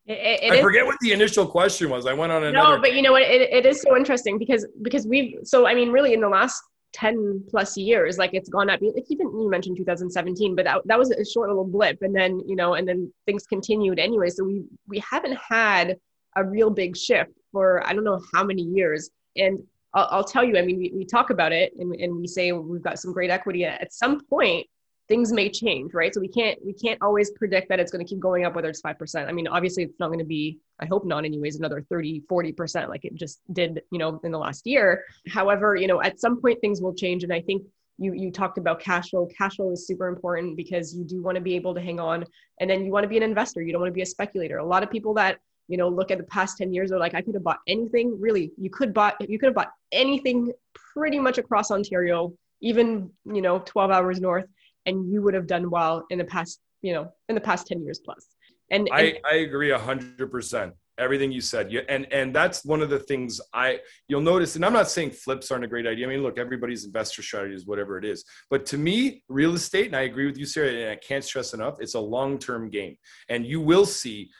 It, it I is, forget what the initial question was. I went on another. No, but you know what? It, it is so interesting because because we've, so I mean, really in the last ten plus years, like it's gone up. Like even you mentioned two thousand seventeen, but that, that was a short little blip. And then, you know, and then things continued anyway. So we, we haven't had a real big shift for, I don't know how many years. And I'll, I'll tell you, I mean, we, we talk about it and, and we say, well, we've got some great equity. At some point, things may change, right? So we can't, we can't always predict that it's going to keep going up, whether it's five percent. I mean, obviously it's not going to be, I hope not anyways, another thirty, forty percent like it just did, you know, in the last year. However, you know, at some point things will change. And I think you, you talked about cash flow. Cash flow is super important because you do want to be able to hang on, and then you want to be an investor. You don't want to be a speculator. A lot of people that you know, look at the past ten years, they're like, I could have bought anything. Really, you could bought, you could have bought anything pretty much across Ontario, even, you know, twelve hours north, and you would have done well in the past, you know, in the past ten years plus. And, and I, I agree a hundred percent. Everything you said. You, and, and that's one of the things I, you'll notice, and I'm not saying flips aren't a great idea. I mean, look, everybody's investor strategy is whatever it is, but to me, real estate, and I agree with you, Sarah, and I can't stress enough, it's a long-term game, and you will see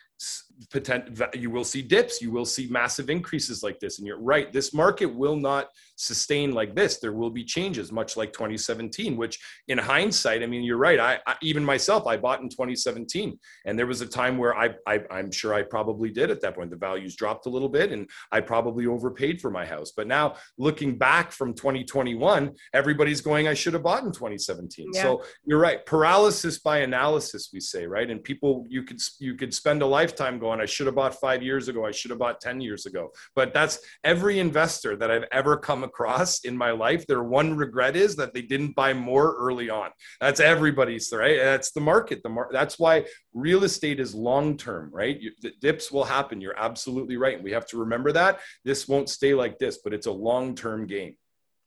potential, you will see dips, you will see massive increases like this. And you're right, this market will not sustain like this. There will be changes, much like twenty seventeen, which in hindsight, I mean, you're right. I, I even myself, I bought in twenty seventeen, and there was a time where I, I I'm sure I probably did at that point. The values dropped a little bit, and I probably overpaid for my house. But now looking back from twenty twenty-one, everybody's going, I should have bought in twenty seventeen. Yeah. So you're right, paralysis by analysis, we say, right? And people, you could you could spend a life lifetime going, I should have bought five years ago. I should have bought ten years ago. But that's every investor that I've ever come across in my life. Their one regret is that they didn't buy more early on. That's everybody's, right? That's the market. The mar- That's why real estate is long-term, right? You, the dips will happen. You're absolutely right. We have to remember that. This won't stay like this, but it's a long-term game.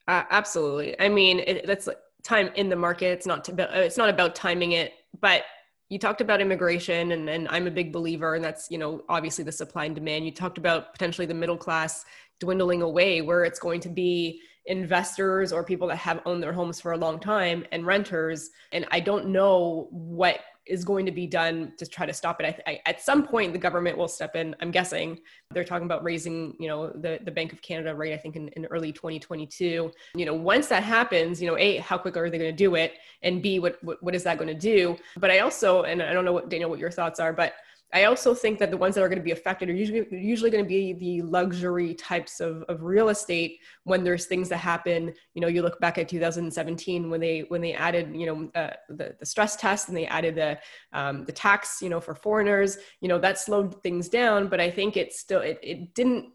Uh, absolutely. I mean, it, that's like time in the market. It's not, to, it's not about timing it, but you talked about immigration, and, and I'm a big believer, and that's, you know, obviously the supply and demand. You talked about potentially the middle class dwindling away, where it's going to be investors or people that have owned their homes for a long time and renters. And I don't know what is going to be done to try to stop it. I, I, at some point, the government will step in. I'm guessing they're talking about raising, you know, the, the Bank of Canada rate, I think in, in early twenty twenty-two. You know, once that happens, you know, A, how quick are they going to do it? And B, what, what, what is that going to do? But I also, and I don't know what, Daniel, what your thoughts are, but I also think that the ones that are going to be affected are usually usually going to be the luxury types of, of real estate. When there's things that happen, you know, you look back at two thousand seventeen when they when they added, you know, uh, the the stress test, and they added the um, the tax, you know, for foreigners. You know, that slowed things down, but I think it's still it it didn't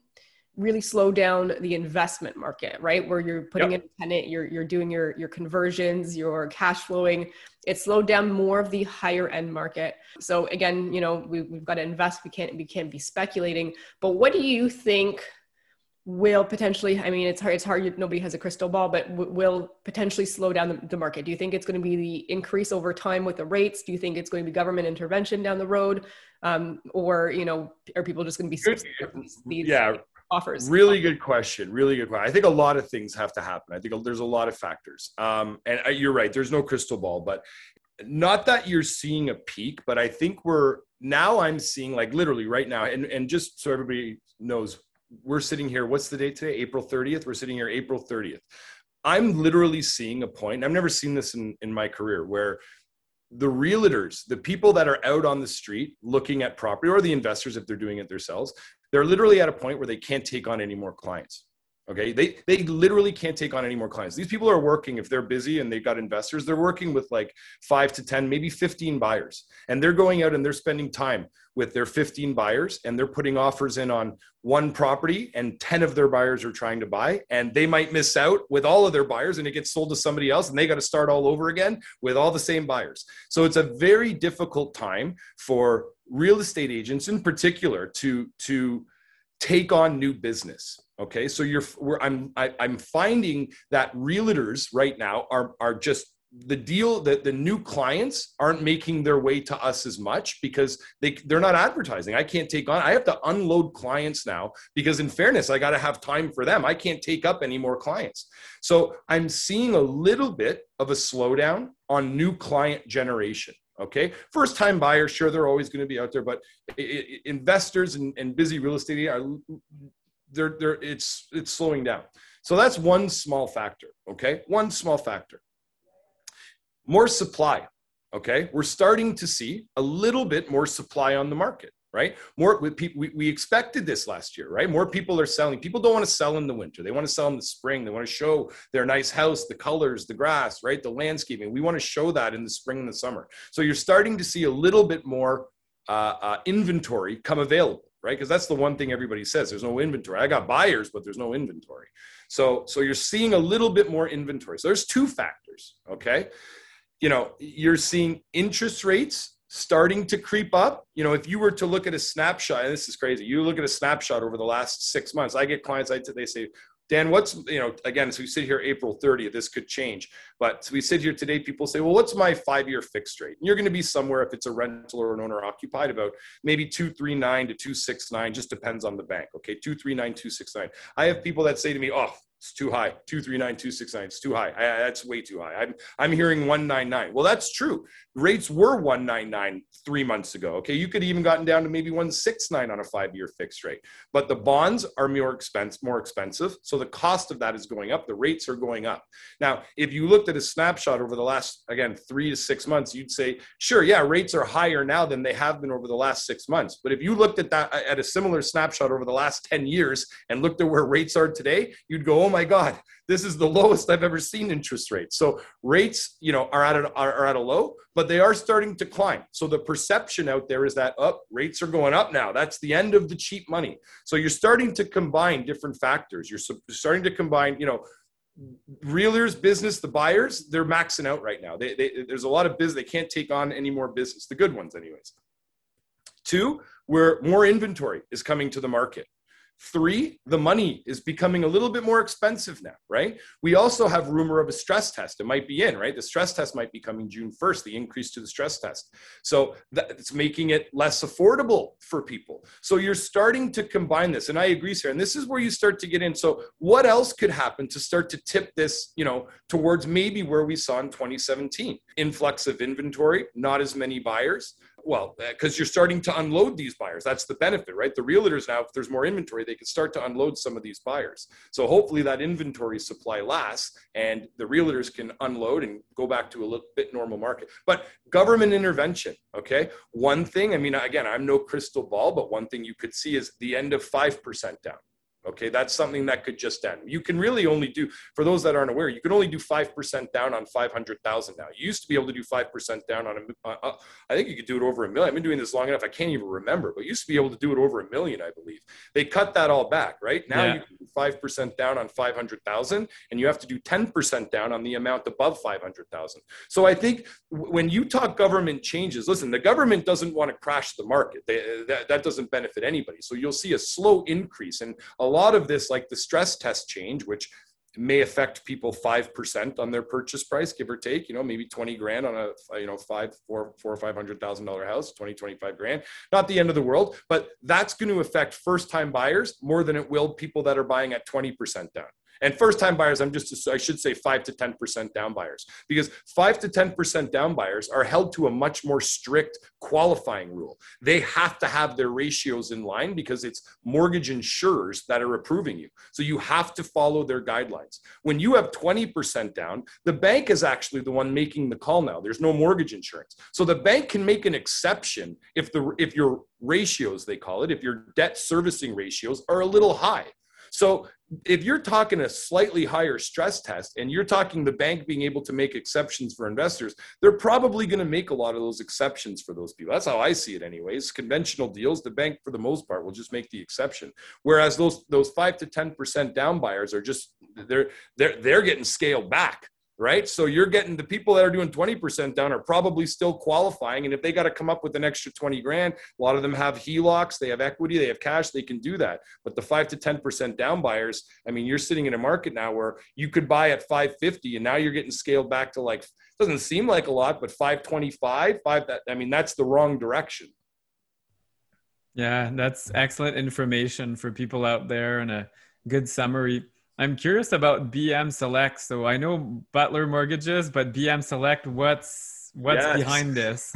really slow down the investment market, right? Where you're putting yep. in a tenant, you're you're doing your your conversions, your cash flowing. It slowed down more of the higher end market. So again, you know, we, we've got to invest. We can't we can't be speculating. But what do you think will potentially? I mean, it's hard. It's hard. Nobody has a crystal ball, but w- will potentially slow down the, the market. Do you think it's going to be the increase over time with the rates? Do you think it's going to be government intervention down the road, um, or you know, are people just going to be these? Yeah. Offers. Really good question. Really good question. I think a lot of things have to happen. I think there's a lot of factors. Um, and you're right. There's no crystal ball, but not that you're seeing a peak, but I think we're now I'm seeing like literally right now. And, and just so everybody knows, we're sitting here. What's the date today? April thirtieth. We're sitting here April thirtieth. I'm literally seeing a point. I've never seen this in, in my career where the realtors, the people that are out on the street looking at property, or the investors, if they're doing it themselves, they're literally at a point where they can't take on any more clients. Okay. They, they literally can't take on any more clients. These people are working, if they're busy and they've got investors, they're working with like five to ten, maybe fifteen buyers, and they're going out and they're spending time with their fifteen buyers, and they're putting offers in on one property, and ten of their buyers are trying to buy, and they might miss out with all of their buyers, and it gets sold to somebody else, and they got to start all over again with all the same buyers. So it's a very difficult time for real estate agents in particular to, to take on new business. Okay. So you're, we're, I'm, I, I'm finding that realtors right now are, are just the deal that the new clients aren't making their way to us as much because they, they're not advertising. I can't take on, I have to unload clients now because in fairness, I got to have time for them. I can't take up any more clients. So I'm seeing a little bit of a slowdown on new client generation. Okay. First time buyers, sure. They're always going to be out there, but it, it, investors and, and busy real estate are they're, they're, it's, it's slowing down. So that's one small factor. Okay. One small factor. More supply. Okay. We're starting to see a little bit more supply on the market, right? More we we expected this last year, right? More people are selling. People don't want to sell in the winter. They want to sell in the spring. They want to show their nice house, the colors, the grass, right? The landscaping. We want to show that in the spring and the summer. So you're starting to see a little bit more uh, uh, inventory come available, right? Because that's the one thing everybody says, there's no inventory. I got buyers, but there's no inventory. So, so you're seeing a little bit more inventory. So there's two factors, okay? You know, you're seeing interest rates starting to creep up. You know, if you were to look at a snapshot, and this is crazy, you look at a snapshot over the last six months, I get clients, I they say, Dan, what's, you know, again, so we sit here April thirtieth, this could change, but so we sit here today, people say, well, what's my five-year fixed rate? And you're going to be somewhere, if it's a rental or an owner occupied, about maybe two thirty-nine to two sixty-nine, just depends on the bank. Okay. two thirty-nine, two sixty-nine. I have people that say to me, oh, it's too high. two thirty-nine, two sixty-nine. It's too high. I, that's way too high. I'm I'm hearing one ninety-nine. Well, that's true. Rates were one ninety-nine three months ago. Okay, you could have even gotten down to maybe one sixty-nine on a five-year fixed rate. But the bonds are more expense, more expensive. So the cost of that is going up. The rates are going up. Now, if you looked at a snapshot over the last, again, three to six months, you'd say, sure, yeah, rates are higher now than they have been over the last six months. But if you looked at that at a similar snapshot over the last ten years and looked at where rates are today, you'd go, oh my God, this is the lowest I've ever seen interest rates. So rates, you know, are at a, are, are at a low, but they are starting to climb. So the perception out there is that up, oh, rates are going up now. That's the end of the cheap money. So you're starting to combine different factors. You're starting to combine, you know, realtors, business, the buyers, they're maxing out right now. They, they, there's a lot of business. They can't take on any more business, the good ones anyways. Two, where more inventory is coming to the market. Three, the money is becoming a little bit more expensive now, right? We also have rumor of a stress test. It might be in, right? The stress test might be coming June first, the increase to the stress test. So that's making it less affordable for people. So you're starting to combine this. And I agree, Sarah. And this is where you start to get in. So what else could happen to start to tip this, you know, towards maybe where we saw in twenty seventeen? Influx of inventory, not as many buyers. Well, because you're starting to unload these buyers. That's the benefit, right? The realtors now, if there's more inventory, they can start to unload some of these buyers. So hopefully that inventory supply lasts and the realtors can unload and go back to a little bit normal market. But government intervention, okay? One thing, I mean, again, I'm no crystal ball, but one thing you could see is the end of five percent down. Okay, that's something that could just end. You can really only do, for those that aren't aware, you can only do five percent down on five hundred thousand now. You used to be able to do five percent down on, a, uh, I think you could do it over a million. I've been doing this long enough, I can't even remember, but you used to be able to do it over a million, I believe. They cut that all back, right? Now yeah. You can do five percent down on five hundred thousand and you have to do ten percent down on the amount above five hundred thousand. So I think when you talk government changes, listen, the government doesn't want to crash the market. They, that, that doesn't benefit anybody. So you'll see a slow increase and a A lot of this, like the stress test change, which may affect people five percent on their purchase price, give or take, you know, maybe twenty grand on a, you know, five, four, four or five hundred thousand dollars house, twenty, twenty-five grand, not the end of the world, but that's going to affect first-time buyers more than it will people that are buying at twenty percent down. And first-time buyers, I'm just, I should say five to ten percent down buyers, because five to ten percent down buyers are held to a much more strict qualifying rule. They have to have their ratios in line because it's mortgage insurers that are approving you. So you have to follow their guidelines. When you have twenty percent down, the bank is actually the one making the call now. There's no mortgage insurance. So the bank can make an exception if the if your ratios, they call it, if your debt servicing ratios are a little high. So if you're talking a slightly higher stress test and you're talking the bank being able to make exceptions for investors, they're probably going to make a lot of those exceptions for those people. That's how I see it anyways. Conventional deals, the bank for the most part will just make the exception. Whereas those those five to ten percent down buyers are just, they're they're they're getting scaled back. Right? So you're getting the people that are doing twenty percent down are probably still qualifying. And if they got to come up with an extra twenty grand, a lot of them have H E L O Cs, they have equity, they have cash, they can do that. But the five to ten percent down buyers, I mean, you're sitting in a market now where you could buy at five fifty and now you're getting scaled back to, like, doesn't seem like a lot, but five twenty-five, five, that, I mean, that's the wrong direction. Yeah, that's excellent information for people out there and a good summary. I'm curious about B M Select. So I know Butler Mortgages, but B M Select, what's what's yes. behind this?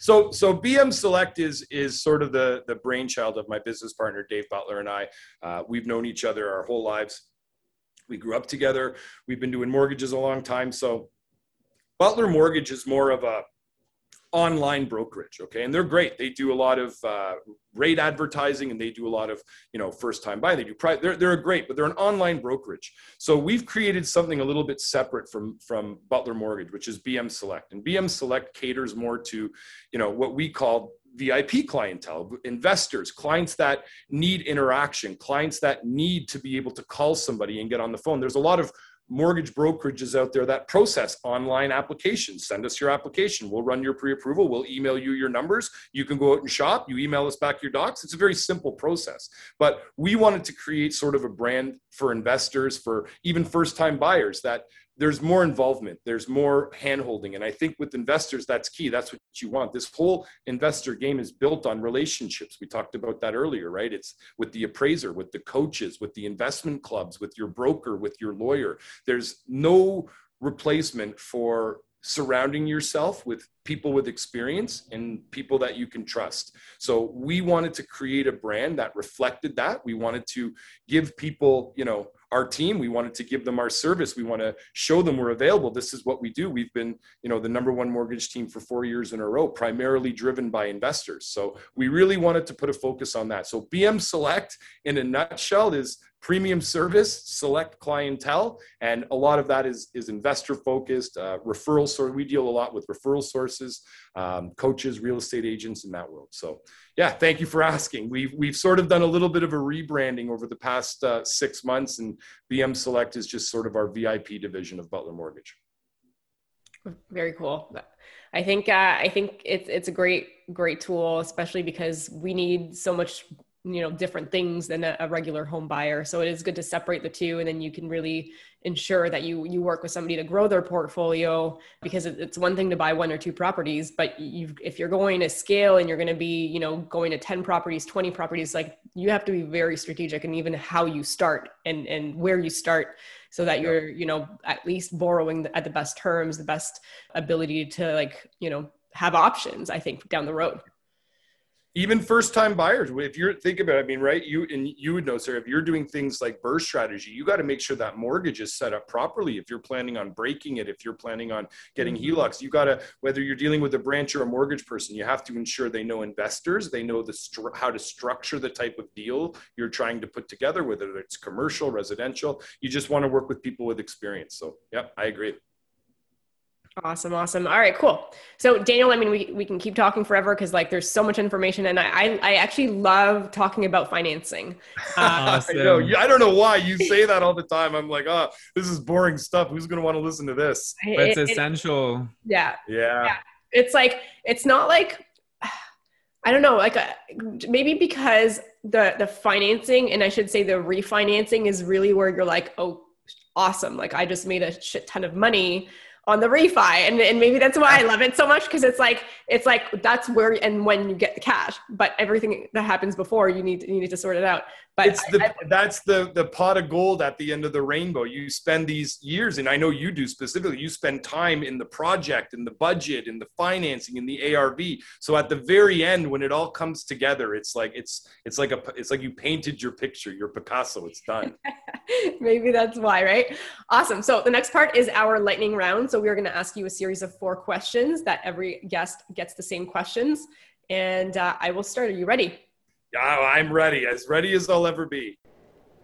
so so B M Select is is sort of the, the brainchild of my business partner, Dave Butler, and I. Uh, we've known each other our whole lives. We grew up together. We've been doing mortgages a long time. So Butler Mortgage is more of a online brokerage. Okay. And they're great. They do a lot of uh, rate advertising and they do a lot of, you know, first time buy. They do pri- they're, they're great, but they're an online brokerage. So we've created something a little bit separate from, from Butler Mortgage, which is B M Select. And B M Select caters more to, you know, what we call V I P clientele, investors, clients that need interaction, clients that need to be able to call somebody and get on the phone. There's a lot of mortgage brokerages out there that process online applications. Send us your application. We'll run your pre-approval. We'll email you your numbers. You can go out and shop. You email us back your docs. It's a very simple process, but we wanted to create sort of a brand for investors, for even first-time buyers, that there's more involvement, there's more handholding. And I think with investors, that's key. That's what you want. This whole investor game is built on relationships. We talked about that earlier, right? It's with the appraiser, with the coaches, with the investment clubs, with your broker, with your lawyer. There's no replacement for surrounding yourself with people with experience and people that you can trust. So we wanted to create a brand that reflected that. We wanted to give people, you know, our team, we wanted to give them our service. We want to show them we're available. This is what we do. We've been, you know, the number one mortgage team for four years in a row, primarily driven by investors. So we really wanted to put a focus on that. So B M Select in a nutshell is premium service, select clientele, and a lot of that is, is investor-focused, uh, referral source. We deal a lot with referral sources, um, coaches, real estate agents in that world. So yeah, thank you for asking. We've, we've sort of done a little bit of a rebranding over the past uh, six months, and B M Select is just sort of our V I P division of Butler Mortgage. Very cool. I think uh, I think it's it's a great, great tool, especially because we need so much, you know, different things than a, a regular home buyer. So it is good to separate the two, and then you can really ensure that you you work with somebody to grow their portfolio, because it, it's one thing to buy one or two properties, but you if you're going to scale and you're going to be, you know, going to ten properties, twenty properties, like you have to be very strategic in even how you start and, and where you start, so that you're, you know, at least borrowing at the best terms, the best ability to, like, you know, have options, I think, down the road. Even first-time buyers, if you're thinking about it, I mean, right, you and you would know, sir, if you're doing things like B R R R strategy, you got to make sure that mortgage is set up properly. If you're planning on breaking it, if you're planning on getting H E L O Cs, you got to, whether you're dealing with a branch or a mortgage person, you have to ensure they know investors, they know the stru- how to structure the type of deal you're trying to put together, whether it's commercial, residential. You just want to work with people with experience. So, yep, I agree. Awesome. Awesome. All right, cool. So Daniel, I mean, we, we can keep talking forever, because like there's so much information, and I, I, I actually love talking about financing. Uh, awesome. I know. I don't know why you say that all the time. I'm like, oh, this is boring stuff. Who's going to want to listen to this? But it's it, essential. It, yeah. yeah. Yeah. It's like, it's not like, I don't know, like a, maybe because the, the financing, and I should say the refinancing, is really where you're like, oh, awesome. Like I just made a shit ton of money on the refi. And, and maybe that's why I love it so much. Cause it's like, it's like, that's where, and when you get the cash, but everything that happens before, you need, you need to sort it out. But it's I, the, I, that's the, the pot of gold at the end of the rainbow. You spend these years, and I know you do specifically, you spend time in the project, in the budget, in the financing, in the A R V. So at the very end, when it all comes together, it's like, it's, it's like a, it's like you painted your picture, your Picasso, it's done. Maybe that's why, right? Awesome. So the next part is our lightning round. So we're going to ask you a series of four questions that every guest gets the same questions. And uh, I will start. Are you ready? Oh, I'm ready. As ready as I'll ever be.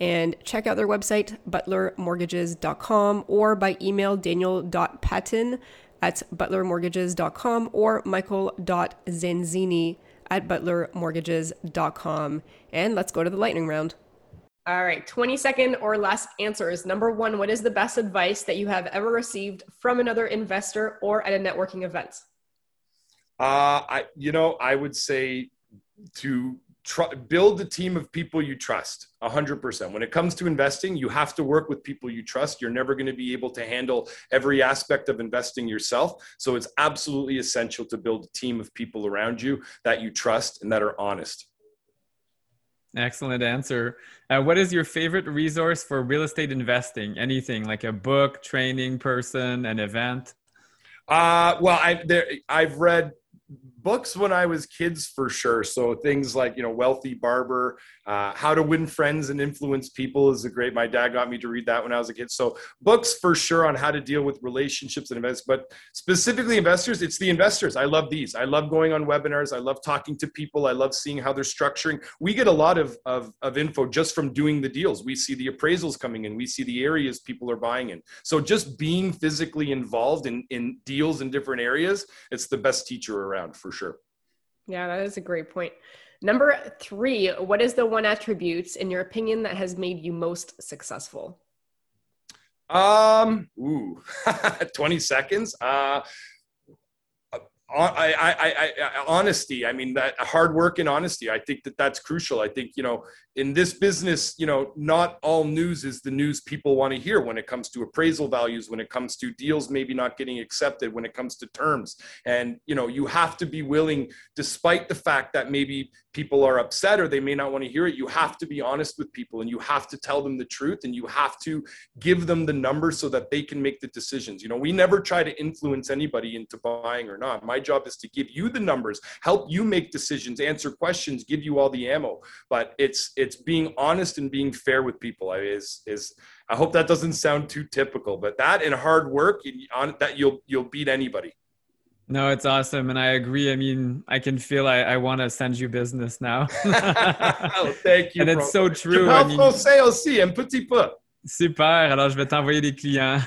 And check out their website, butler mortgages dot com, or by email, daniel dot patton at butler mortgages dot com or michael dot zanzini at butler mortgages dot com. And let's go to the lightning round. All right, twenty second or less answers. Number one, what is the best advice that you have ever received from another investor or at a networking event? Uh, I, you know, I would say to... Tr- build the team of people you trust, one hundred percent. When it comes to investing, you have to work with people you trust. You're never going to be able to handle every aspect of investing yourself. So it's absolutely essential to build a team of people around you that you trust and that are honest. Excellent answer. Uh, what is your favorite resource for real estate investing? Anything like a book, training, person, an event? Uh, well, I, there, I've read books when I was kids for sure. So things like, you know, Wealthy Barber, uh, How to Win Friends and Influence People is a great, my dad got me to read that when I was a kid. So books for sure on how to deal with relationships and investors, but specifically investors, it's the investors. I love these. I love going on webinars. I love talking to people. I love seeing how they're structuring. We get a lot of, of, of info just from doing the deals. We see the appraisals coming in. We see the areas people are buying in. So just being physically involved in, in deals in different areas, it's the best teacher around. For sure. Yeah, that is a great point. Number three, what is the one attribute in your opinion that has made you most successful? Um, ooh, twenty seconds. Uh, I, I, I, I, honesty. I mean, that hard work and honesty, I think that that's crucial. I think, you know, in this business, you know, not all news is the news people want to hear when it comes to appraisal values, when it comes to deals maybe not getting accepted, when it comes to terms. And, you know, you have to be willing, despite the fact that maybe people are upset or they may not want to hear it, you have to be honest with people and you have to tell them the truth and you have to give them the numbers so that they can make the decisions. You know, we never try to influence anybody into buying or not. My My job is to give you the numbers, help you make decisions, answer questions, give you all the ammo. But it's it's being honest and being fair with people. I mean, is is I hope that doesn't sound too typical, but that and hard work, on that you'll you'll beat anybody. No, it's awesome. And I agree. I mean, I can feel I, I want to send you business now. Oh, thank you. And bro. It's so true. Je parle I mean, français aussi, un petit peu. Super. Alors, je vais t'envoyer des clients.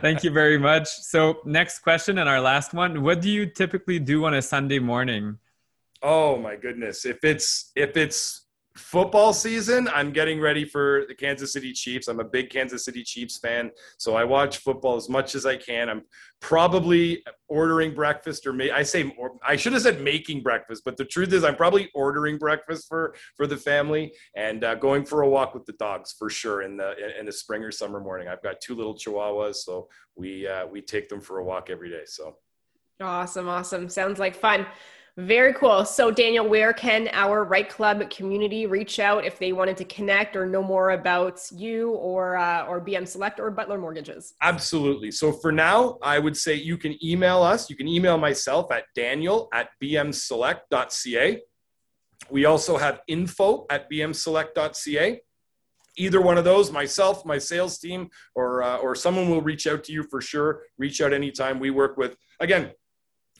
Thank you very much. So next question and our last one, what do you typically do on a Sunday morning? Oh my goodness. If it's, if it's football season, I'm getting ready for the Kansas City Chiefs. I'm a big Kansas City Chiefs fan. So I watch football as much as I can. I'm probably ordering breakfast or may I say, or, I should have said making breakfast, but the truth is I'm probably ordering breakfast for, for the family and uh, going for a walk with the dogs for sure. In the, in the spring or summer morning, I've got two little Chihuahuas. So we, uh, we take them for a walk every day. So. Awesome. Awesome. Sounds like fun. Very cool. So Daniel, where can our REITE Club community reach out if they wanted to connect or know more about you or uh, or B M Select or Butler Mortgages? Absolutely. So for now, I would say you can email us. You can email myself at daniel at b m select dot c a. We also have info at b m select dot c a. Either one of those, myself, my sales team, or uh, or someone will reach out to you for sure. Reach out anytime. We work with, again,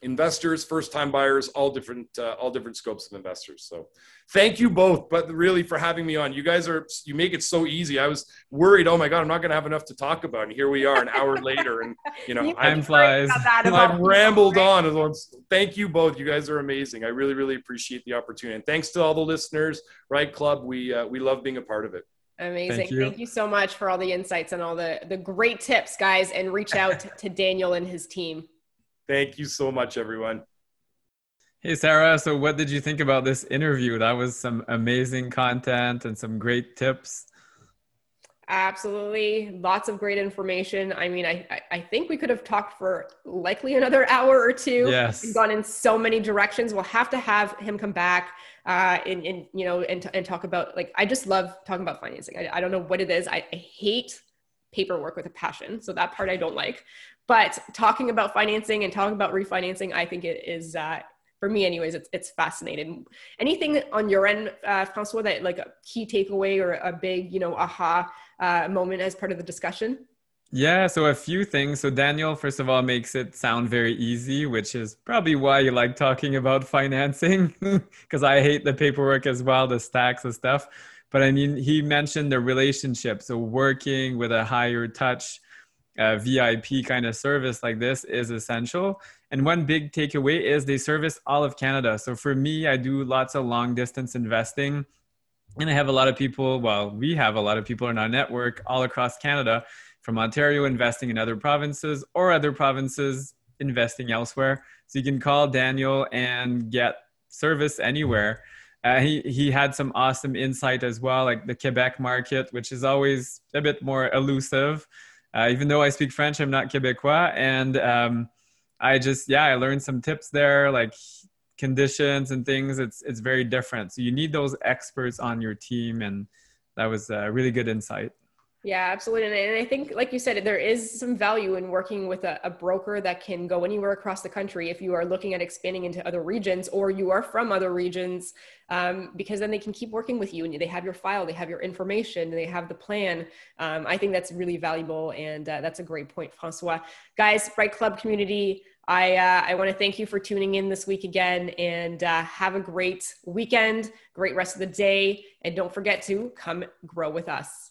investors, first-time buyers, all different, uh, all different scopes of investors. So thank you both, but really for having me on. You guys are, you make it so easy. I was worried, oh my God, I'm not going to have enough to talk about. And here we are an hour later. And you know, time flies. I've rambled on. Thank you both. You guys are amazing. I really, really appreciate the opportunity. And thanks to all the listeners, REITE Club. We, uh, we love being a part of it. Amazing. Thank you. Thank you so much for all the insights and all the, the great tips, guys, and reach out to, to Daniel and his team. Thank you so much, everyone. Hey, Sarah. So what did you think about this interview? That was some amazing content and some great tips. Absolutely. Lots of great information. I mean, I, I think we could have talked for likely another hour or two. Yes. We've gone in so many directions. We'll have to have him come back uh, and, and, you know, and, and talk about, like, I just love talking about financing. I, I don't know what it is. I, I hate paperwork with a passion. So that part I don't like. But talking about financing and talking about refinancing, I think it is, uh, for me anyways, it's it's fascinating. Anything on your end, uh, François, that like a key takeaway or a big, you know, aha uh, moment as part of the discussion? Yeah, so a few things. So Daniel, first of all, makes it sound very easy, which is probably why you like talking about financing, because I hate the paperwork as well, the stacks and stuff. But I mean, he mentioned the relationship. So working with a higher touch Uh, V I P kind of service like this is essential. And one big takeaway is they service all of Canada. So for me, I do lots of long distance investing and I have a lot of people, well, we have a lot of people in our network all across Canada, from Ontario investing in other provinces or other provinces investing elsewhere. So you can call Daniel and get service anywhere. Uh, he, he had some awesome insight as well, like the Quebec market, which is always a bit more elusive. Uh, even though I speak French, I'm not Québécois. And um, I just, yeah, I learned some tips there, like conditions and things. It's it's very different. So you need those experts on your team. And that was a really good insight. Yeah, absolutely. And, and I think, like you said, there is some value in working with a, a broker that can go anywhere across the country if you are looking at expanding into other regions or you are from other regions, um, because then they can keep working with you and they have your file, they have your information, they have the plan. Um, I think that's really valuable. And uh, that's a great point, Francois. Guys, REITE Club community, I uh, I want to thank you for tuning in this week again, and uh, have a great weekend, great rest of the day, and don't forget to come grow with us.